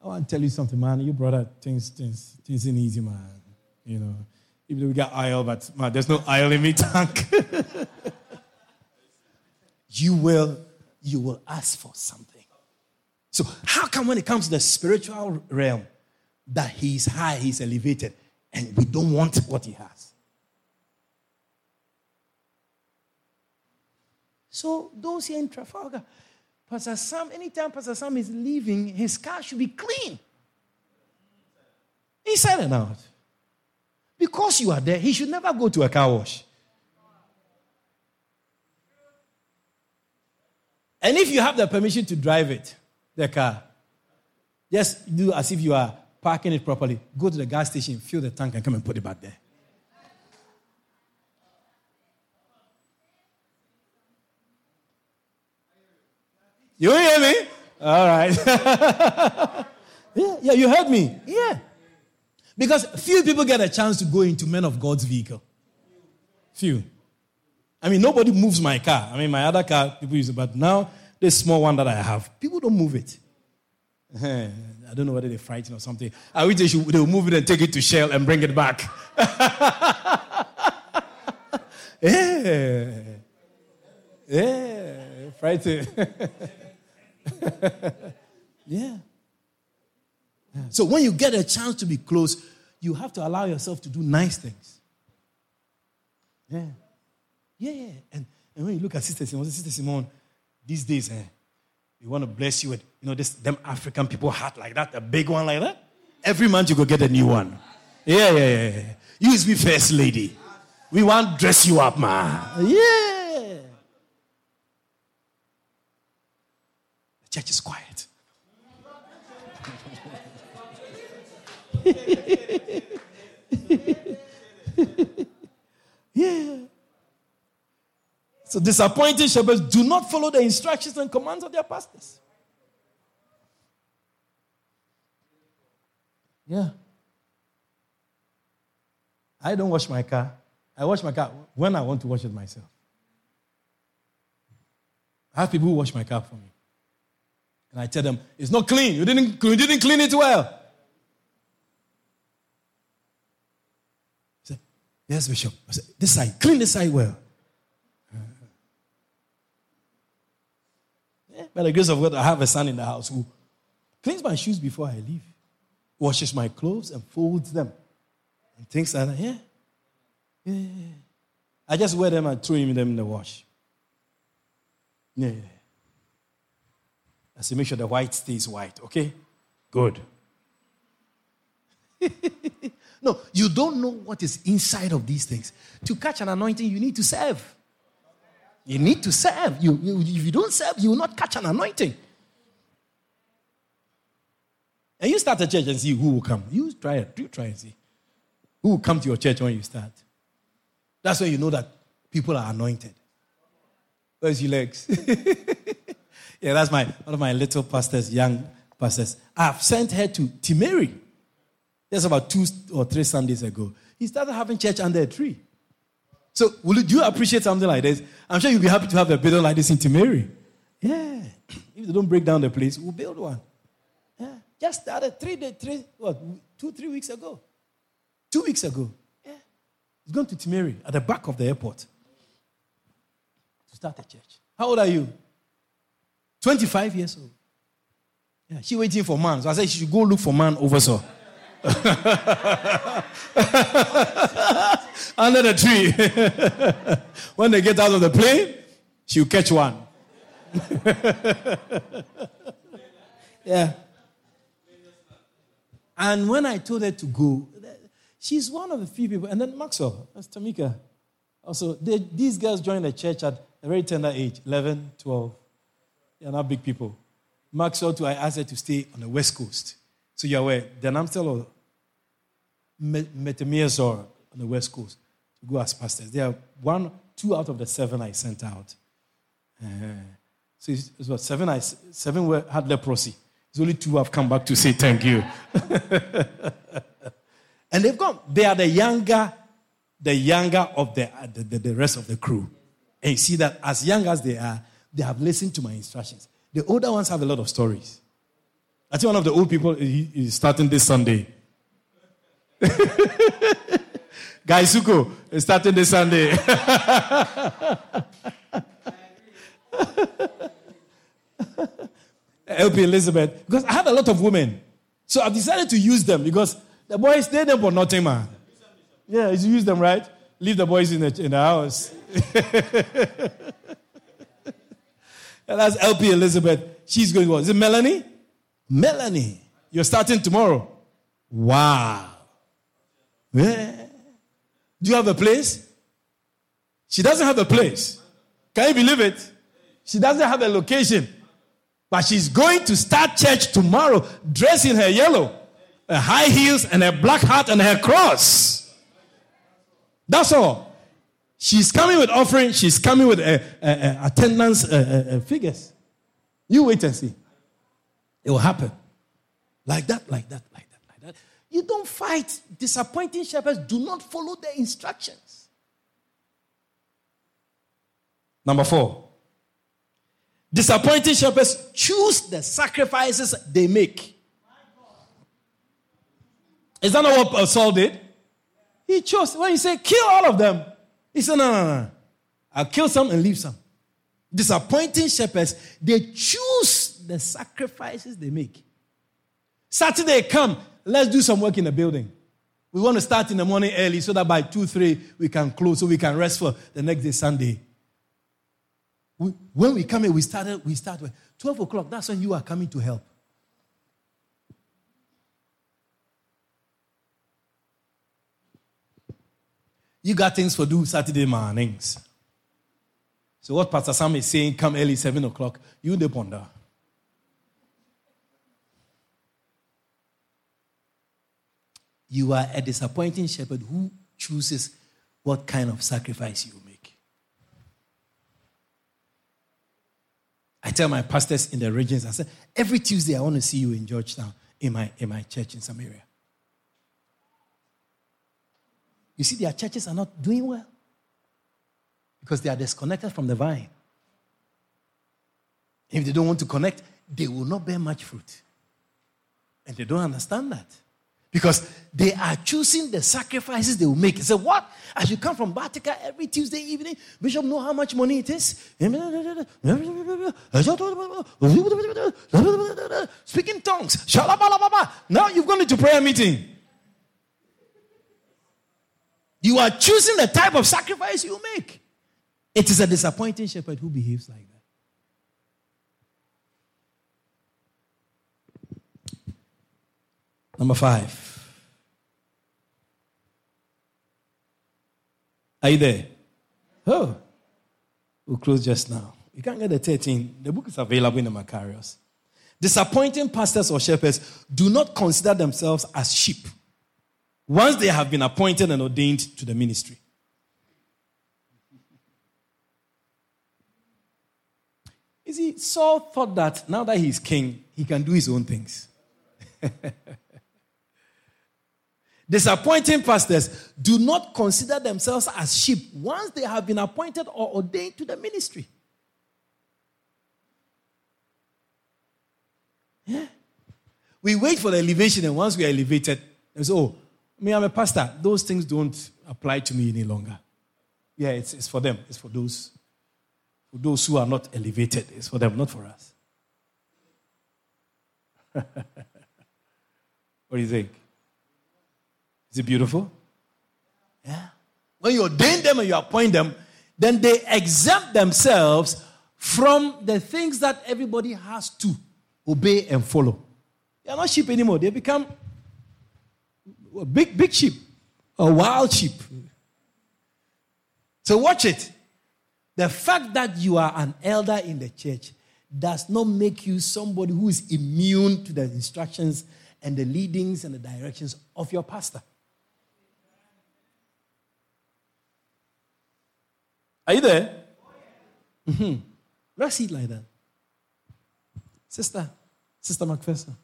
I want to tell you something, man. You brother, things ain't easy, man. You know, even though we got oil, but man, there's no oil in me tank. You will ask for something. So how come when it comes to the spiritual realm that he's high, he's elevated? And we don't want what he has. So those here in Trafalgar, Pastor Sam, anytime Pastor Sam is leaving, his car should be clean. Inside and out. Because you are there, he should never go to a car wash. And if you have the permission to drive it, the car, just do as if you are parking it properly, go to the gas station, fill the tank, and come and put it back there. You hear me? All right. yeah, you heard me. Yeah. Because few people get a chance to go into men of God's vehicle. Few. I mean, nobody moves my car. I mean, my other car, people use it, but now, this small one that I have, people don't move it. I don't know whether they're frightened or something. I wish they'll move it and take it to Shell and bring it back. Yeah. Frightened. Yeah. So when you get a chance to be close, you have to allow yourself to do nice things. Yeah. And when you look at Sister Simone, these days, we want to bless you with, you know, them African people hat like that, a big one like that. Every month you go get a new one. Yeah. You used to be first lady. We want to dress you up, man. Yeah. The church is quiet. Yeah. So disappointed shepherds do not follow the instructions and commands of their pastors. Yeah. I don't wash my car. I wash my car when I want to wash it myself. I have people who wash my car for me. And I tell them, it's not clean. You didn't clean it well. I say, yes, Bishop. I say, this side, clean this side well. By the grace of God, I have a son in the house who cleans my shoes before I leave, washes my clothes and folds them, and things like that. Yeah. I just wear them and throw them in the wash. Yeah. I say, make sure the white stays white, okay? Good. No, you don't know what is inside of these things. To catch an anointing, you need to serve. You need to serve. If you don't serve, you will not catch an anointing. And you start a church and see who will come. You try it. You try and see who will come to your church when you start. That's when you know that people are anointed. Where's your legs? Yeah, that's one of my little pastors, young pastors. I've sent her to Timiri. That's about 2 or 3 Sundays ago. He started having church under a tree. So, do you appreciate something like this? I'm sure you'll be happy to have a building like this in Temeri. Yeah. If they don't break down the place, we'll build one. Yeah. Just started 2-3 weeks ago. 2 weeks ago. Yeah. He's going to Timiri at the back of the airport to start a church. How old are you? 25 years old. Yeah, she waiting for man. So I said she should go look for man over so. Under the tree. When they get out of the plane, she'll catch one. Yeah. And when I told her to go, she's one of the few people. And then Maxwell, that's Tamika. Also, these girls joined the church at a very tender age, 11, 12. They're not big people. Maxwell, too, I asked her to stay on the West Coast. So you're aware, then I'm still Metamizor on the West Coast to go as pastors. There are 2 out of the 7 I sent out. So it's what, 7 were had leprosy. It's only 2 have come back to say thank you. And they've gone. They are the younger of the rest of the crew. And you see that as young as they are, they have listened to my instructions. The older ones have a lot of stories. I think one of the old people is starting this Sunday. Gaisuko is starting this Sunday. LP Elizabeth. Because I had a lot of women. So I've decided to use them because the boys, they don't want nothing, man. Yeah, you use them, right? Leave the boys in the house. And that's LP Elizabeth. She's going to go. Is it Melanie? Melanie, you're starting tomorrow. Wow. Yeah. Do you have a place? She doesn't have a place. Can you believe it? She doesn't have a location. But she's going to start church tomorrow, dressed in her yellow, her high heels, and her black hat and her cross. That's all. She's coming with offering. She's coming with attendance figures. You wait and see. It will happen. Like that, like that, like that, like that. You don't fight. Disappointing shepherds do not follow their instructions. Number 4. Disappointing shepherds choose the sacrifices they make. Is that not what Saul did? He chose. When he said, kill all of them, he said, no. I'll kill some and leave some. Disappointing shepherds, they choose the sacrifices they make. Saturday come, let's do some work in the building. We want to start in the morning early so that by 2-3 we can close, so we can rest for the next day, Sunday. When we come in, we start at 12 o'clock. That's when you are coming to help. You got things for do Saturday mornings. So what Pastor Sam is saying, come early, 7 o'clock, you dey ponder. You are a disappointing shepherd who chooses what kind of sacrifice you make. I tell my pastors in the regions, I say, every Tuesday I want to see you in Georgetown, in my church in Samaria. You see, their churches are not doing well. Because they are disconnected from the vine. If they don't want to connect, they will not bear much fruit. And they don't understand that. Because they are choosing the sacrifices they will make. He said, what? I should come from Bartica every Tuesday evening. Bishop, know how much money it is? Speaking tongues. Now you've gone into prayer meeting. You are choosing the type of sacrifice you make. It is a disappointing shepherd who behaves like that. Number 5. Are you there? Oh, we'll close just now. You can't get the 13. The book is available in the Macarius. Disappointing pastors or shepherds do not consider themselves as sheep once they have been appointed and ordained to the ministry. You see, Saul thought that now that he's king, he can do his own things. Disappointing pastors do not consider themselves as sheep once they have been appointed or ordained to the ministry. Yeah. We wait for the elevation, and once we are elevated, they say, oh, me, I'm a pastor. Those things don't apply to me any longer. Yeah, it's for them. It's for those who are not elevated. It's for them, not for us. What do you think? Is it beautiful? Yeah. When you ordain them and you appoint them, then they exempt themselves from the things that everybody has to obey and follow. They are not sheep anymore. They become big sheep or wild sheep. So watch it. The fact that you are an elder in the church does not make you somebody who is immune to the instructions and the leadings and the directions of your pastor. Are you there? Mm-hmm. Let's see it like that. Sister Macpherson.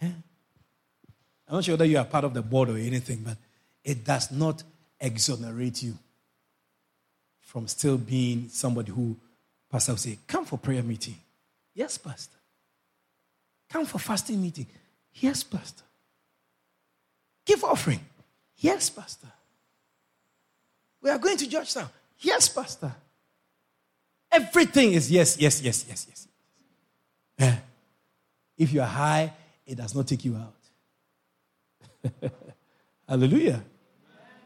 Yeah. I'm not sure that you are part of the board or anything, but it does not exonerate you from still being somebody who, pastor will say, come for prayer meeting. Yes, pastor. Come for fasting meeting. Yes, pastor. Give offering. Yes, pastor. We are going to Georgetown. Yes, pastor. Everything is yes. Yeah. If you are high, it does not take you out. Hallelujah.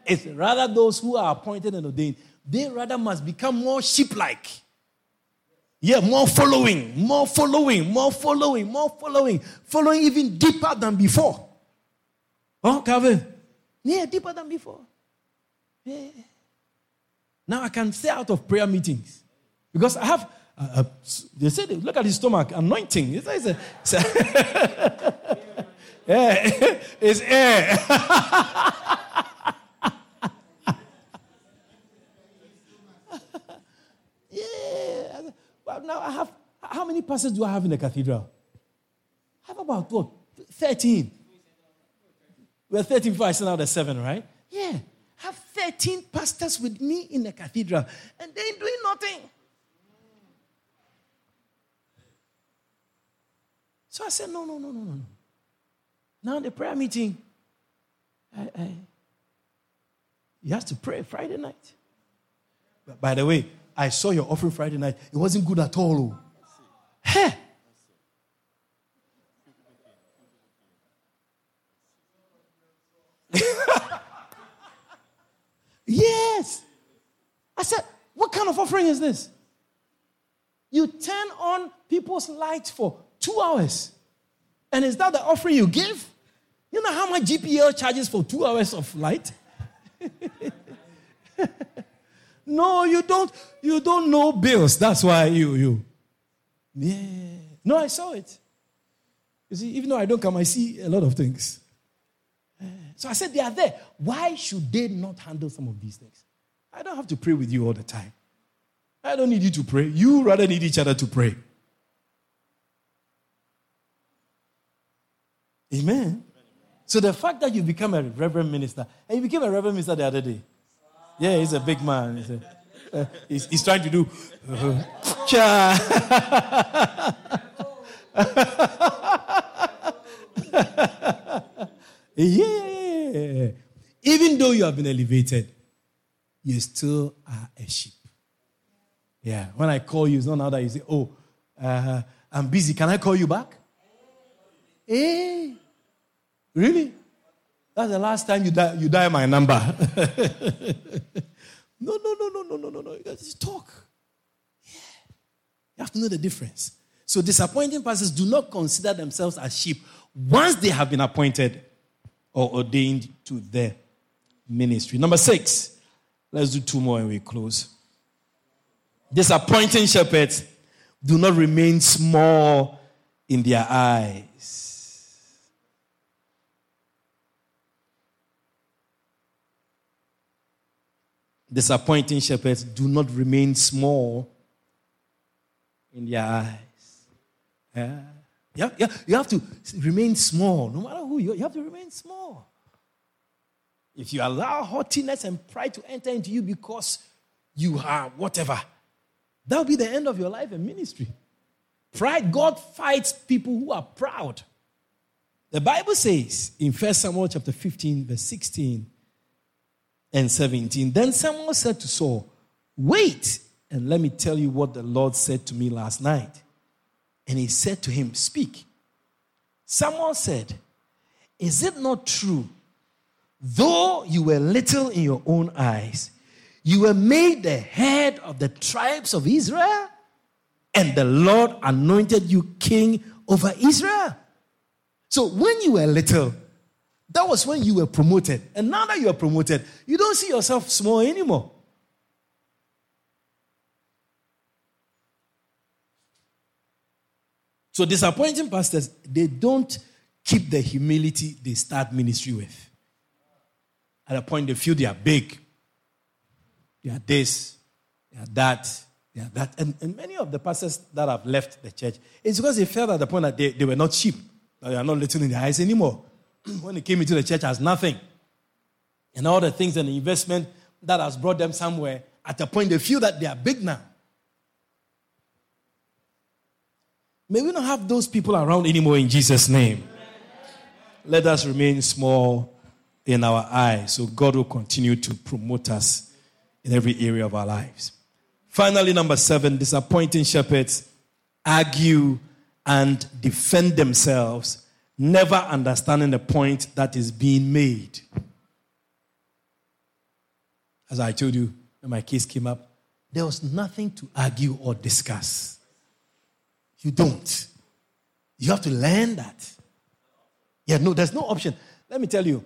It's rather those who are appointed and ordained, they rather must become more sheep-like. Yeah, more following. Following even deeper than before. Oh, Calvin? Yeah, deeper than before. Yeah. Now I can stay out of prayer meetings. Because I have, they said, look at his stomach, anointing. It's yeah, it's air. Yeah. Well, now I have, how many pastors do I have in the cathedral? I have about, 13. Well, 13 before I sent out the 7, right? Yeah. I have 13 pastors with me in the cathedral, and they ain't doing nothing. So I said, no. Now the prayer meeting, you have to pray Friday night. But by the way, I saw your offering Friday night. It wasn't good at all. Hey. Yes. I said, what kind of offering is this? You turn on people's lights for 2 hours. And is that the offering you give? You know how much GPL charges for 2 hours of light? No, you don't know bills. That's why you. Yeah. No, I saw it. You see, even though I don't come, I see a lot of things. So I said, they are there. Why should they not handle some of these things? I don't have to pray with you all the time. I don't need you to pray. You rather need each other to pray. Amen. So the fact that you become a reverend minister, and you became a reverend minister the other day. Yeah, he's a big man. He's trying to do. Yeah. Even though you have been elevated, you still are a sheep. Yeah. When I call you, it's not now that you say, I'm busy. Can I call you back? Hey. Really? That's the last time you dial my number. No. You guys talk. Yeah. You have to know the difference. So disappointing pastors do not consider themselves as sheep once they have been appointed or ordained to their ministry. Number 6. Let's do 2 more and we close. Disappointing shepherds do not remain small in their eyes. Disappointing shepherds do not remain small in their eyes. Yeah. Yeah, you have to remain small. No matter who you are, you have to remain small. If you allow haughtiness and pride to enter into you because you are whatever, that will be the end of your life and ministry. Pride, God fights people who are proud. The Bible says in First Samuel chapter 15, verse 16, and 17. Then Samuel said to Saul, wait, and let me tell you what the Lord said to me last night. And he said to him, speak. Samuel said, is it not true? Though you were little in your own eyes, you were made the head of the tribes of Israel, and the Lord anointed you king over Israel. So when you were little, that was when you were promoted. And now that you are promoted, you don't see yourself small anymore. So disappointing pastors, they don't keep the humility they start ministry with. At a point, they feel they are big. They are this, they are that, they are that. And many of the pastors that have left the church, it's because they felt at the point that they were not sheep, that they are not little in their eyes anymore. When they came into the church as nothing. And all the things and the investment that has brought them somewhere, at a point, they feel that they are big now. May we not have those people around anymore in Jesus' name. Amen. Let us remain small in our eyes, so God will continue to promote us in every area of our lives. Finally, number 7, disappointing shepherds argue and defend themselves, never understanding the point that is being made. As I told you when my case came up, there was nothing to argue or discuss. You don't. You have to learn that. Yeah, no, there's no option. Let me tell you,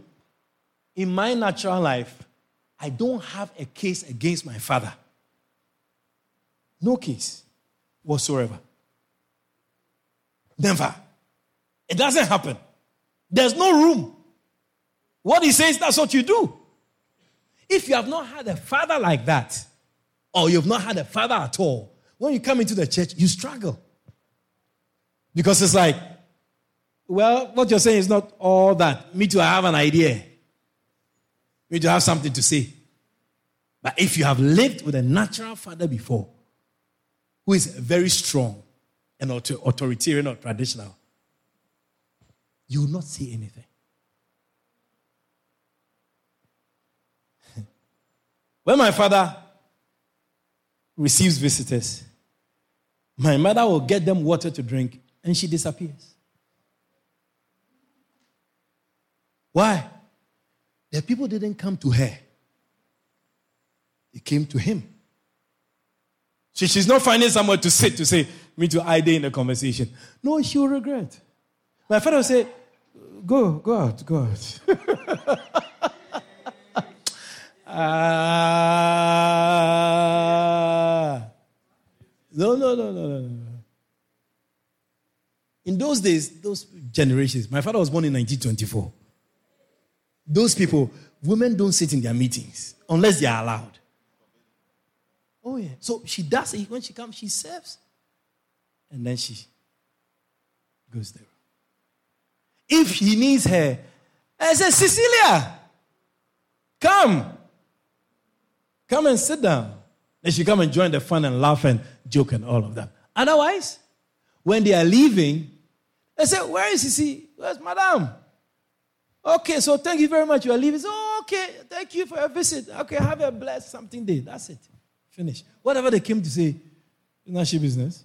in my natural life, I don't have a case against my father. No case whatsoever. Never. It doesn't happen. There's no room. What he says, that's what you do. If you have not had a father like that, or you've not had a father at all, when you come into the church, you struggle. Because it's like, well, what you're saying is not all that. Me too, I have an idea. Me too, I have something to say. But if you have lived with a natural father before, who is very strong and authoritarian or traditional, you will not say anything. When my father receives visitors, my mother will get them water to drink, and she disappears. Why? The people didn't come to her. They came to him. So she's not finding someone to sit to say, me to hide in the conversation. No, she'll regret. My father will say, go out. No. In those days, those generations, my father was born in 1924. Those people, women don't sit in their meetings unless they are allowed. Oh, yeah. So she does it. When she comes, she serves. And then she goes there. If he needs her, I say, Cecilia, come. Come and sit down. They should come and join the fun and laugh and joke and all of that. Otherwise, when they are leaving, they say, where is Sissy? Where's Madame? Okay, so thank you very much. You are leaving. Oh, okay, thank you for your visit. Okay, have a blessed something day. That's it. Finish. Whatever they came to say, it's not she business.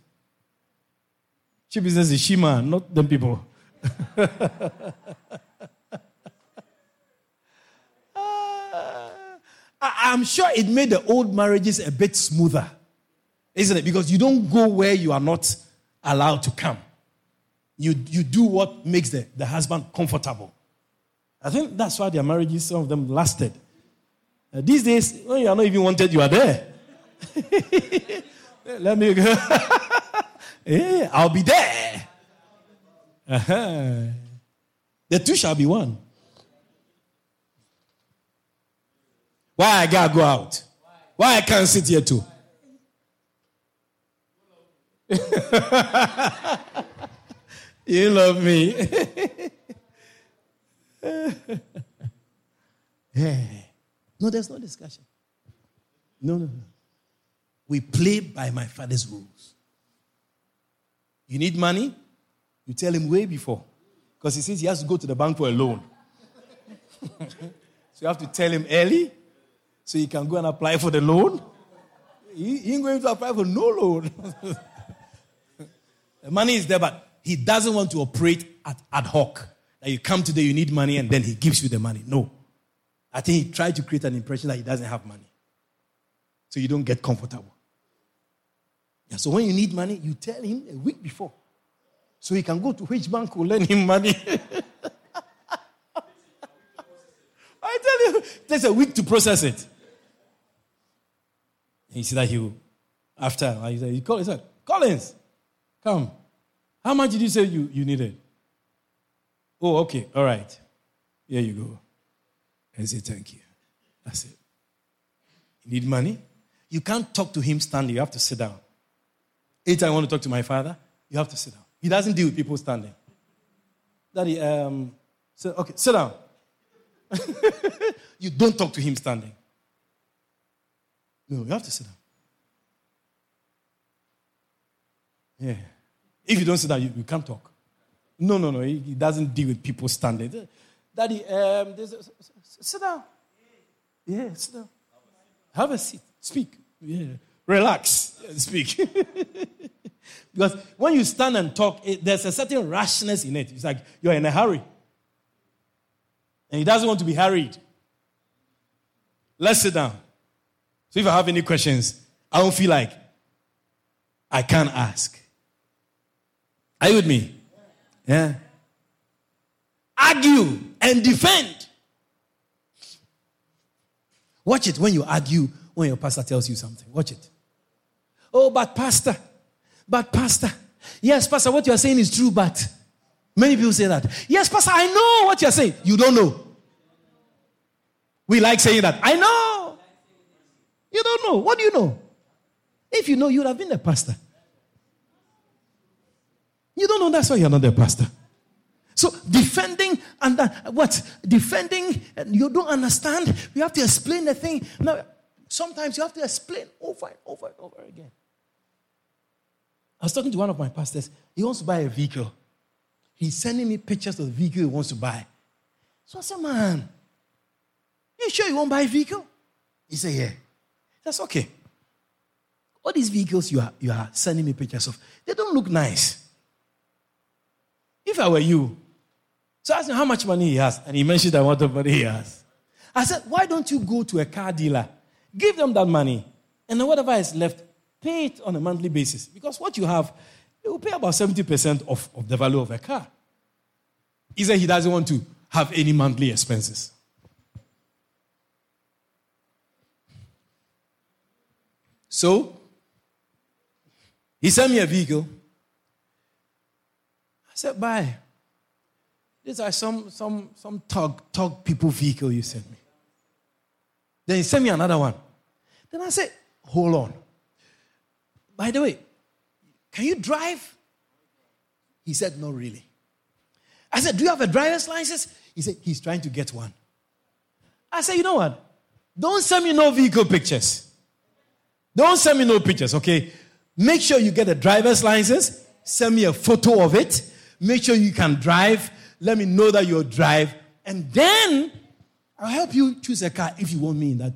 She business is Shima, not them people. I'm sure it made the old marriages a bit smoother, isn't it? Because you don't go where you are not allowed to come. You do what makes the husband comfortable. I think that's why their marriages, some of them, lasted. These days, when you are not even wanted, you are there. Let me go. Yeah, I'll be there. Uh-huh. The two shall be one. Why I gotta go out? Why I can't sit here too? You love me. Yeah. No, there's no discussion. No. We play by my father's rules. You need money? You tell him way before. Because he says he has to go to the bank for a loan. So you have to tell him early. so he can go and apply for the loan. He ain't going to apply for no loan. The money is there, but he doesn't want to operate ad hoc. That you come today, you need money, and then he gives you the money. No. I think he tried to create an impression that he doesn't have money. So you don't get comfortable. Yeah, so when you need money, you tell him a week before. So he can go to which bank will lend him money. I tell you, it takes a week to process it. He said that he said, Collins, come. How much did you say you needed? Oh, okay, all right. Here you go. And say, thank you. That's it. You need money? You can't talk to him standing. You have to sit down. Anytime I want to talk to my father, you have to sit down. He doesn't deal with people standing. Daddy, okay, sit down. You don't talk to him standing. No, you have to sit down. Yeah. If you don't sit down, you can't talk. No. He doesn't deal with people standing. Daddy, sit down. Yeah, sit down. Have a seat. Speak. Yeah. Relax. Speak. Because when you stand and talk, there's a certain rashness in it. It's like you're in a hurry. And he doesn't want to be hurried. Let's sit down. So if I have any questions, I don't feel like I can't ask. Are you with me? Yeah. Argue and defend. Watch it when you argue when your pastor tells you something. Watch it. Oh, but pastor. Yes, pastor, what you are saying is true, but many people say that. Yes, pastor, I know what you are saying. You don't know. We like saying that. I know. You don't know. What do you know? If you know, you would have been a pastor. You don't know, that's why you're not a pastor. So defending and what? Defending, you don't understand. You have to explain the thing. Now, sometimes you have to explain over and over and over again. I was talking to one of my pastors. He wants to buy a vehicle. He's sending me pictures of the vehicle he wants to buy. So I said, man, you sure you won't buy a vehicle? He said, yeah. That's okay. All these vehicles you are sending me pictures of, they don't look nice. If I were you, so I asked him how much money he has, and he mentioned the amount of money he has. I said, why don't you go to a car dealer, give them that money, and then whatever is left, pay it on a monthly basis. Because what you have, you will pay about 70% of the value of a car. He said he doesn't want to have any monthly expenses. So, he sent me a vehicle. I said, bye. These are some tug people vehicle you sent me. Then he sent me another one. Then I said, hold on. By the way, can you drive? He said, not really. I said, do you have a driver's license? He said, he's trying to get one. I said, you know what? Don't send me no vehicle pictures. Don't send me no pictures, okay? Make sure you get a driver's license. Send me a photo of it. Make sure you can drive. Let me know that you'll drive. And then I'll help you choose a car if you want me in that.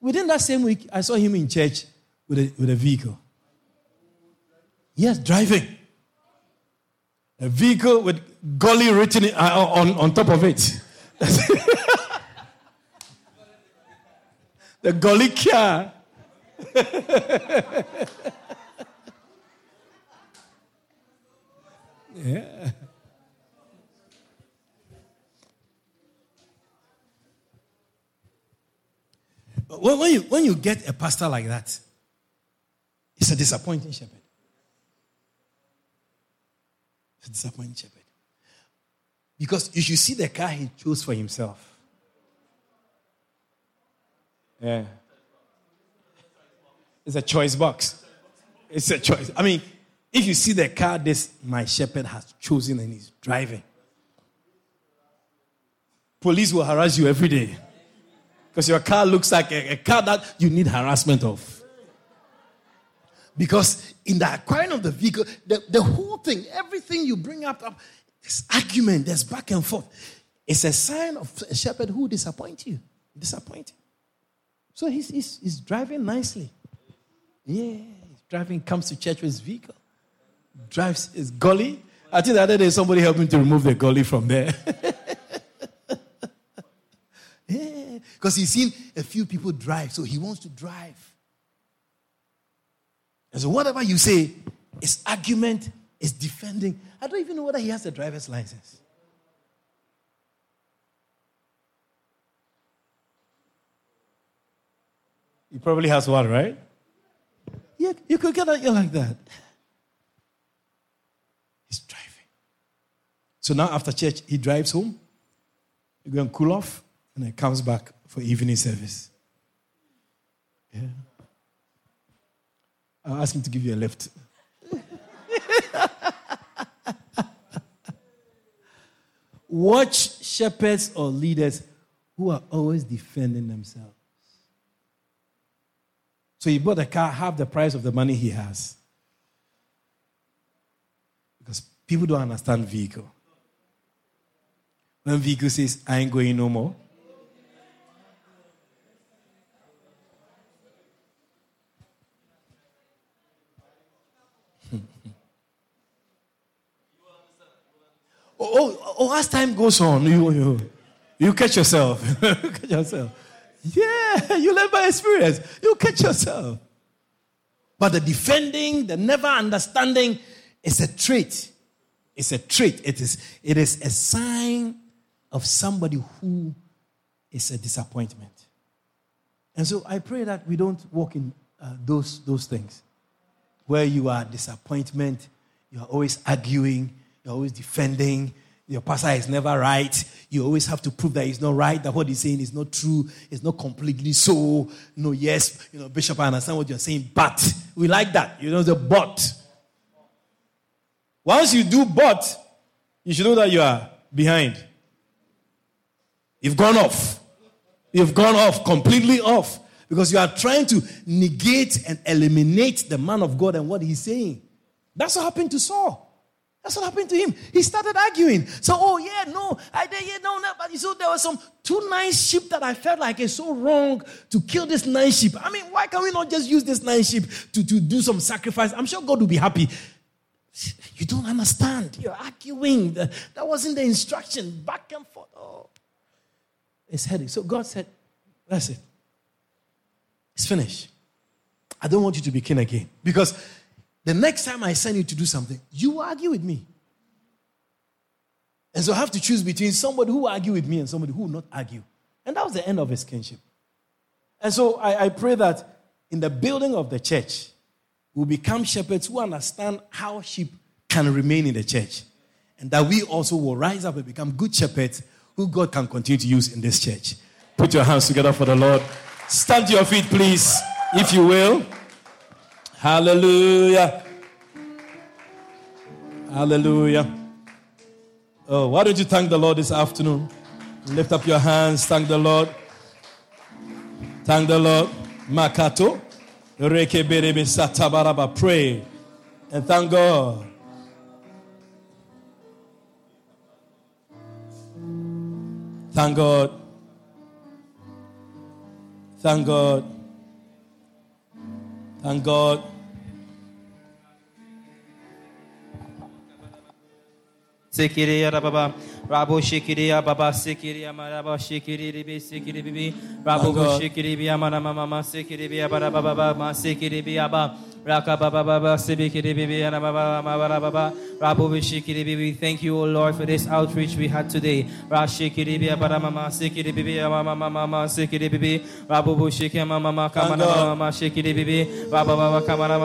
Within that same week, I saw him in church with a vehicle. Yes, driving. A vehicle with Goli written on top of it. The Goli car. Yeah. When you get a pastor like that, it's a disappointing shepherd. It's a disappointing shepherd. Because you should see the car he chose for himself. Yeah. It's a choice box. It's a choice. I mean, if you see the car this my shepherd has chosen and he's driving, police will harass you every day. Because your car looks like a car that you need harassment of. Because in the acquiring of the vehicle, the whole thing, everything you bring up, there's argument, there's back and forth. It's a sign of a shepherd who disappoints you. So he's driving nicely. Yeah, he's driving, comes to church with his vehicle, drives his Goli. I think the other day somebody helped him to remove the Goli from there. Yeah, because he's seen a few people drive, so he wants to drive. And so whatever you say, it's argument, it's defending. I don't even know whether he has a driver's license. He probably has one, right? Yeah, you could get out here like that. He's driving. So now after church, he drives home. He goes and cool off, and then comes back for evening service. Yeah. I'll ask him to give you a lift. Watch shepherds or leaders who are always defending themselves. So he bought a car, half the price of the money he has. Because people don't understand vehicle. When vehicle says, I ain't going no more. As time goes on, you catch yourself. Catch yourself. Yeah, you learn by experience. You catch yourself. But the defending, the never understanding, is a trait. It's a trait. It is a sign of somebody who is a disappointment. And so I pray that we don't walk in those things where you are disappointment, you are always arguing, you're always defending. Your pastor is never right. You always have to prove that he's not right, that what he's saying is not true, it's not completely so. No, yes, Bishop, I understand what you're saying, but we like that. The but. Once you do but, you should know that you are behind. You've gone off. You've gone off, completely off, because you are trying to negate and eliminate the man of God and what he's saying. That's what happened to Saul. That's what happened to him. He started arguing. So, but so there were some two nice sheep that I felt like it's so wrong to kill this nice sheep. I mean, why can we not just use this nice sheep to do some sacrifice? I'm sure God will be happy. You don't understand. You're arguing. That wasn't the instruction. Back and forth. Oh, it's headache. So God said, that's it. It's finished. I don't want you to be king again. Because the next time I send you to do something, you argue with me. And so I have to choose between somebody who argue with me and somebody who will not argue. And that was the end of his kingship. And so I pray that in the building of the church, we'll become shepherds who understand how sheep can remain in the church. And that we also will rise up and become good shepherds who God can continue to use in this church. Put your hands together for the Lord. Stand to your feet, please, if you will. Hallelujah. Hallelujah. Oh, why don't you thank the Lord this afternoon? Lift up your hands. Thank the Lord. Thank the Lord. Makato. Pray. And thank God. Thank God. Thank God. Thank God. Sikiri Baba, Rabu Shikiri Baba, Sikiri Amaraba, Sikiri Bibi, Rabu Shikiri Biamana Mama, Sikiri Biabara Baba, Sikiri Biaba, Raka Baba Baba, Sibikiri Bibi, and Baba Mavara Baba, Rabu Shikiri Bibi. Thank you, O Lord, for this outreach we had today. Rashikiri Biabara Mama, Sikiri Bibi, Mama, Sikiri Bibi, Rabu Shiki Mama, Kamana Mama, Shikiri Bibi, Baba Mama, Kamana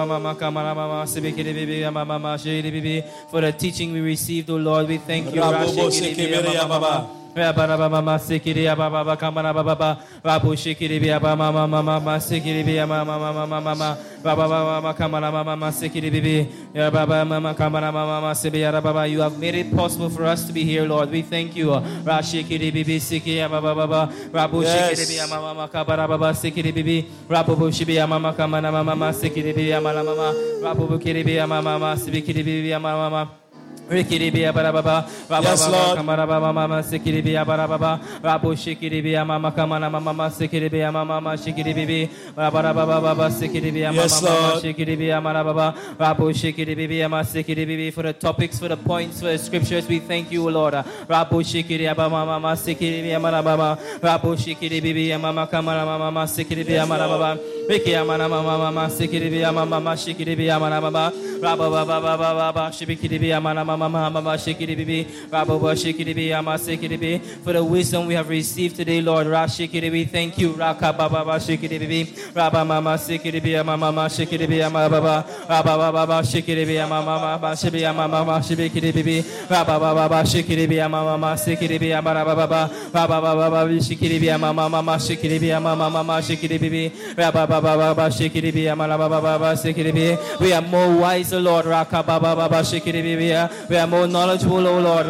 Mama, Sibikiri Bibi, Mama, Shiri Bibi. For the teaching we received, O Lord, we thank you. Mama Sikiri Ababa Kamana Baba Rabu Shikiri Biaba Mama Sikiri Biama Mama Baba Mama Kamana Mama Sikiri Bibi Baba Mama Kamana Mama Sibiara Baba. You have made it possible for us to be here, Lord. We thank you. Rashikiri Bibi Sikiri Baba Baba Rabu Shikiri Biama Mama Kabara Baba Sikiri Bibi Rabu Shibia Mama Kamana Mama Sikiri Biama Mama Rabu Kiri Biama Mama Sibikiri Biama Mama Yes, Lord. For the topics, for the points, for the scriptures, we thank you, Lord. For the wisdom we have received today, Lord. We thank you. We are more wise, Lord. We are more knowledgeable, O Lord.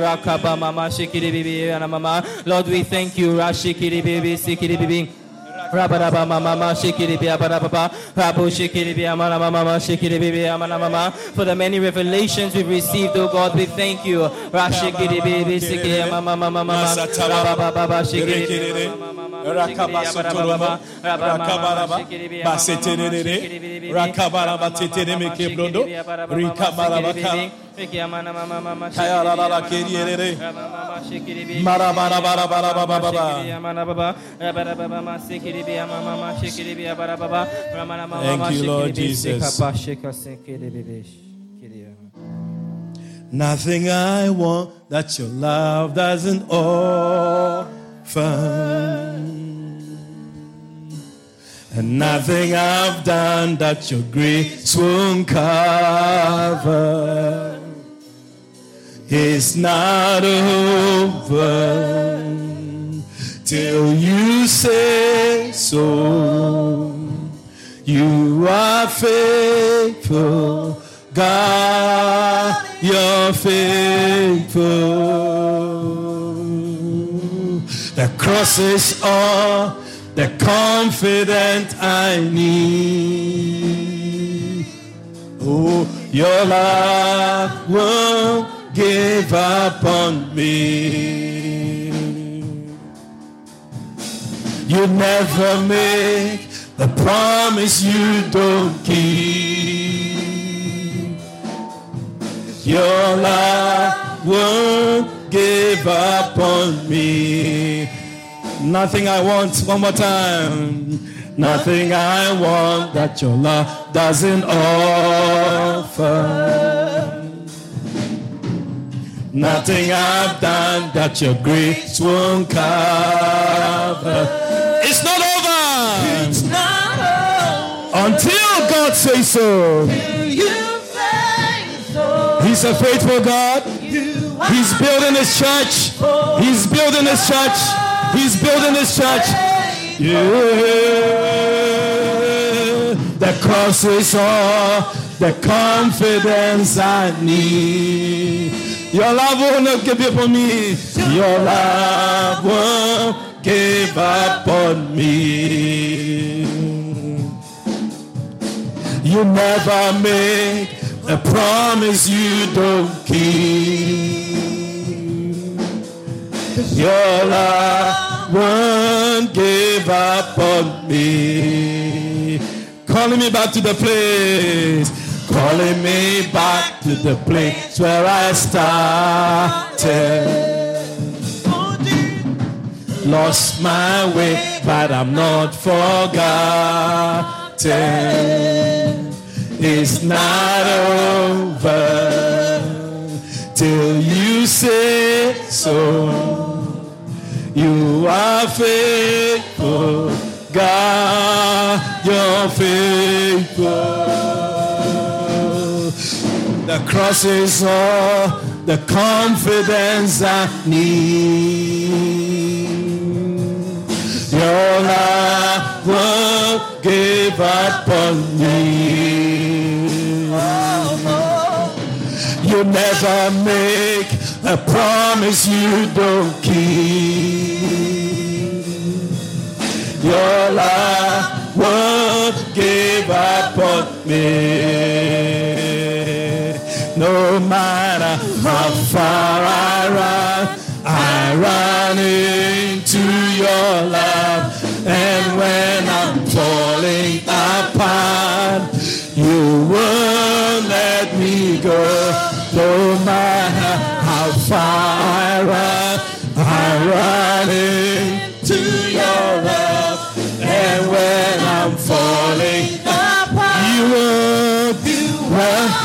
Lord, we thank you. Rabba mama shikiri bia barababa rabu shikiri bia mama mama shikiri bia mama. For the many revelations we've received, oh God, we thank you. Rashikiri bia sikiri mama mama rabba baba shikiri rakaba sotoroma rakaba baseterere rakaba batetere mekebrodo rikaba bakala Thank you, Lord Jesus. Nothing I want that your love doesn't offer, and nothing I've done that your grace won't cover. It's not over till you say so. You are faithful, God, you're faithful. The cross is all the confidence I need. Oh, your love won't give up on me. You never make the promise you don't keep. Your love won't give up on me. Nothing I want, one more time. Nothing I want that your love doesn't offer. Nothing I've done that your grace won't cover. It's not over. It's not over until God says so. You say so. He's a faithful God. He's building his church. He's building his church. He's building his church. Yeah. The cross is all the confidence I need. Your love won't give up on me. Your love won't give up on me. You never make a promise you don't keep. Your love won't give up on me. Calling me back to the place. Calling me back to the place where I started. Lost my way, but I'm not forgotten. It's not over till you say so. You are faithful, God, you're faithful. The cross is all the confidence I need. Your love won't give up on me. You never make a promise you don't keep. Your love won't give up on me. No matter how far I run into your love. And when I'm falling apart, you will let me go. No matter how far I run into your love. And when I'm falling apart, you will let me go.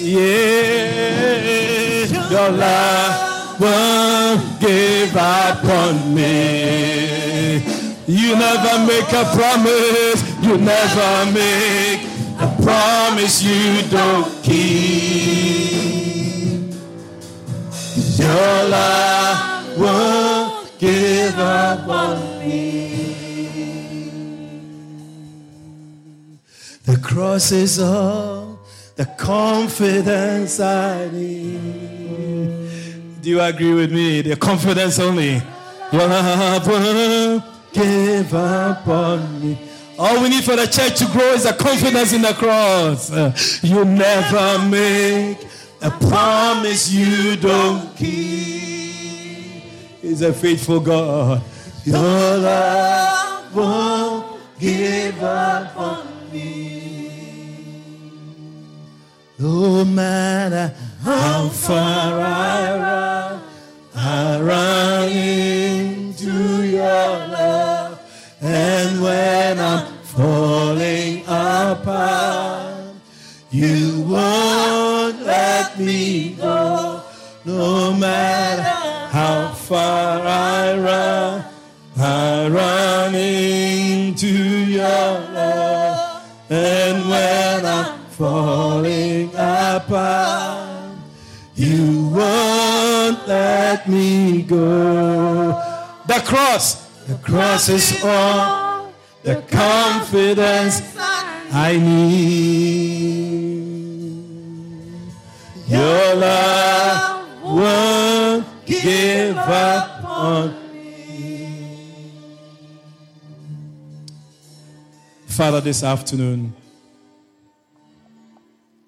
Yeah, your love won't give up on me. You never make a promise. You never make a promise you don't keep. Your love won't give up on me. The cross is all the confidence I need. Do you agree with me? The confidence only. Your love won't give up on me. All we need for the church to grow is the confidence in the cross. You never make a promise you don't keep. He's a faithful God. Your love won't give up on me. No matter how far I run into your love. And when I'm falling apart, you won't let me go. No matter how far I run into your love. And when I'm falling apart, you won't let me go. The cross is all the confidence I need. Your love won't give up on me. Father, this afternoon,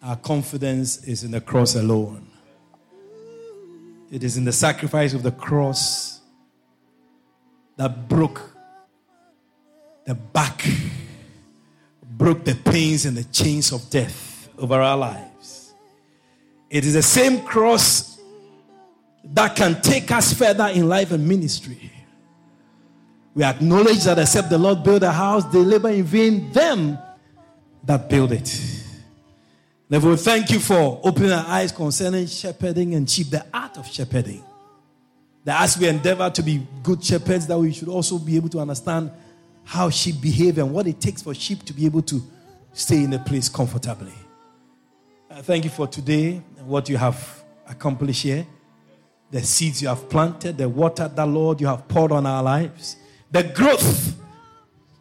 our confidence is in the cross alone. It is in the sacrifice of the cross that broke the back, broke the pains and the chains of death over our lives. It is the same cross that can take us further in life and ministry. We acknowledge that except the Lord build a house, they labor in vain, them that build it. Therefore, thank you for opening our eyes concerning shepherding and sheep, the art of shepherding. That as we endeavor to be good shepherds, that we should also be able to understand how sheep behave and what it takes for sheep to be able to stay in a place comfortably. Thank you for today and what you have accomplished here. The seeds you have planted, the water that, Lord, you have poured on our lives. The growth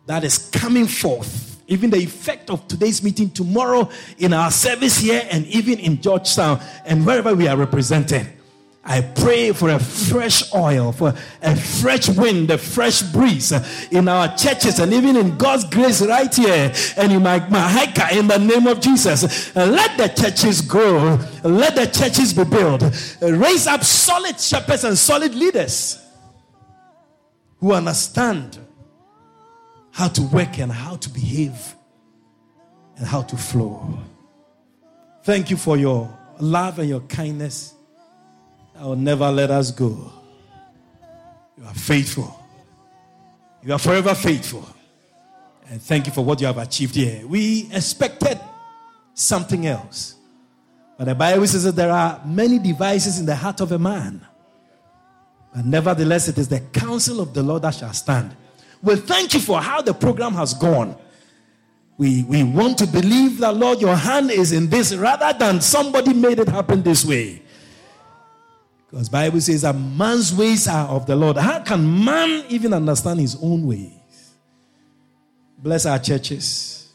that is coming forth. Even the effect of today's meeting tomorrow in our service here and even in Georgetown and wherever we are represented. I pray for a fresh oil, for a fresh wind, a fresh breeze in our churches and even in God's grace right here and in my hiker in the name of Jesus. Let the churches grow. Let the churches be built. Raise up solid shepherds and solid leaders who understand how to work and how to behave and how to flow. Thank you for your love and your kindness. I will never let us go. You are faithful. You are forever faithful. And thank you for what you have achieved here. We expected something else. But the Bible says that there are many devices in the heart of a man. But nevertheless, it is the counsel of the Lord that shall stand. Well, thank you for how the program has gone. We want to believe that, Lord, your hand is in this rather than somebody made it happen this way. Because the Bible says that man's ways are of the Lord. How can man even understand his own ways? Bless our churches.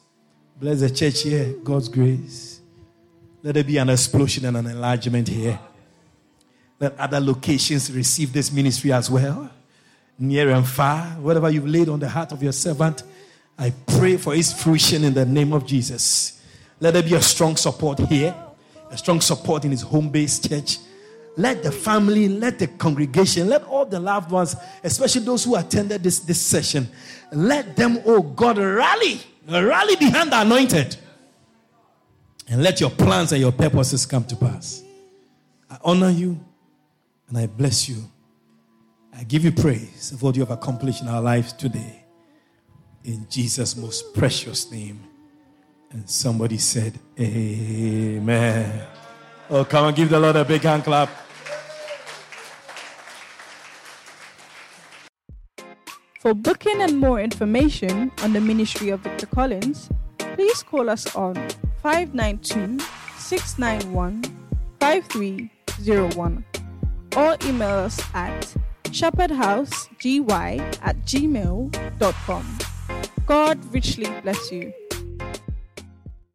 Bless the church here, God's grace. Let there be an explosion and an enlargement here. Let other locations receive this ministry as well. near and far, whatever you've laid on the heart of your servant, I pray for its fruition in the name of Jesus. Let there be a strong support here, a strong support in his home-based church. Let the family, let the congregation, let all the loved ones, especially those who attended this session, let them, oh God, rally behind the anointed. And let your plans and your purposes come to pass. I honor you and I bless you. I give you praise for what you have accomplished in our lives today. In Jesus' most precious name. And somebody said, Amen. Oh, come and give the Lord a big hand clap. For booking and more information on the ministry of Victor Collins, please call us on 592-691-5301 or email us at shepherdhousegy@gmail.com. God richly bless you.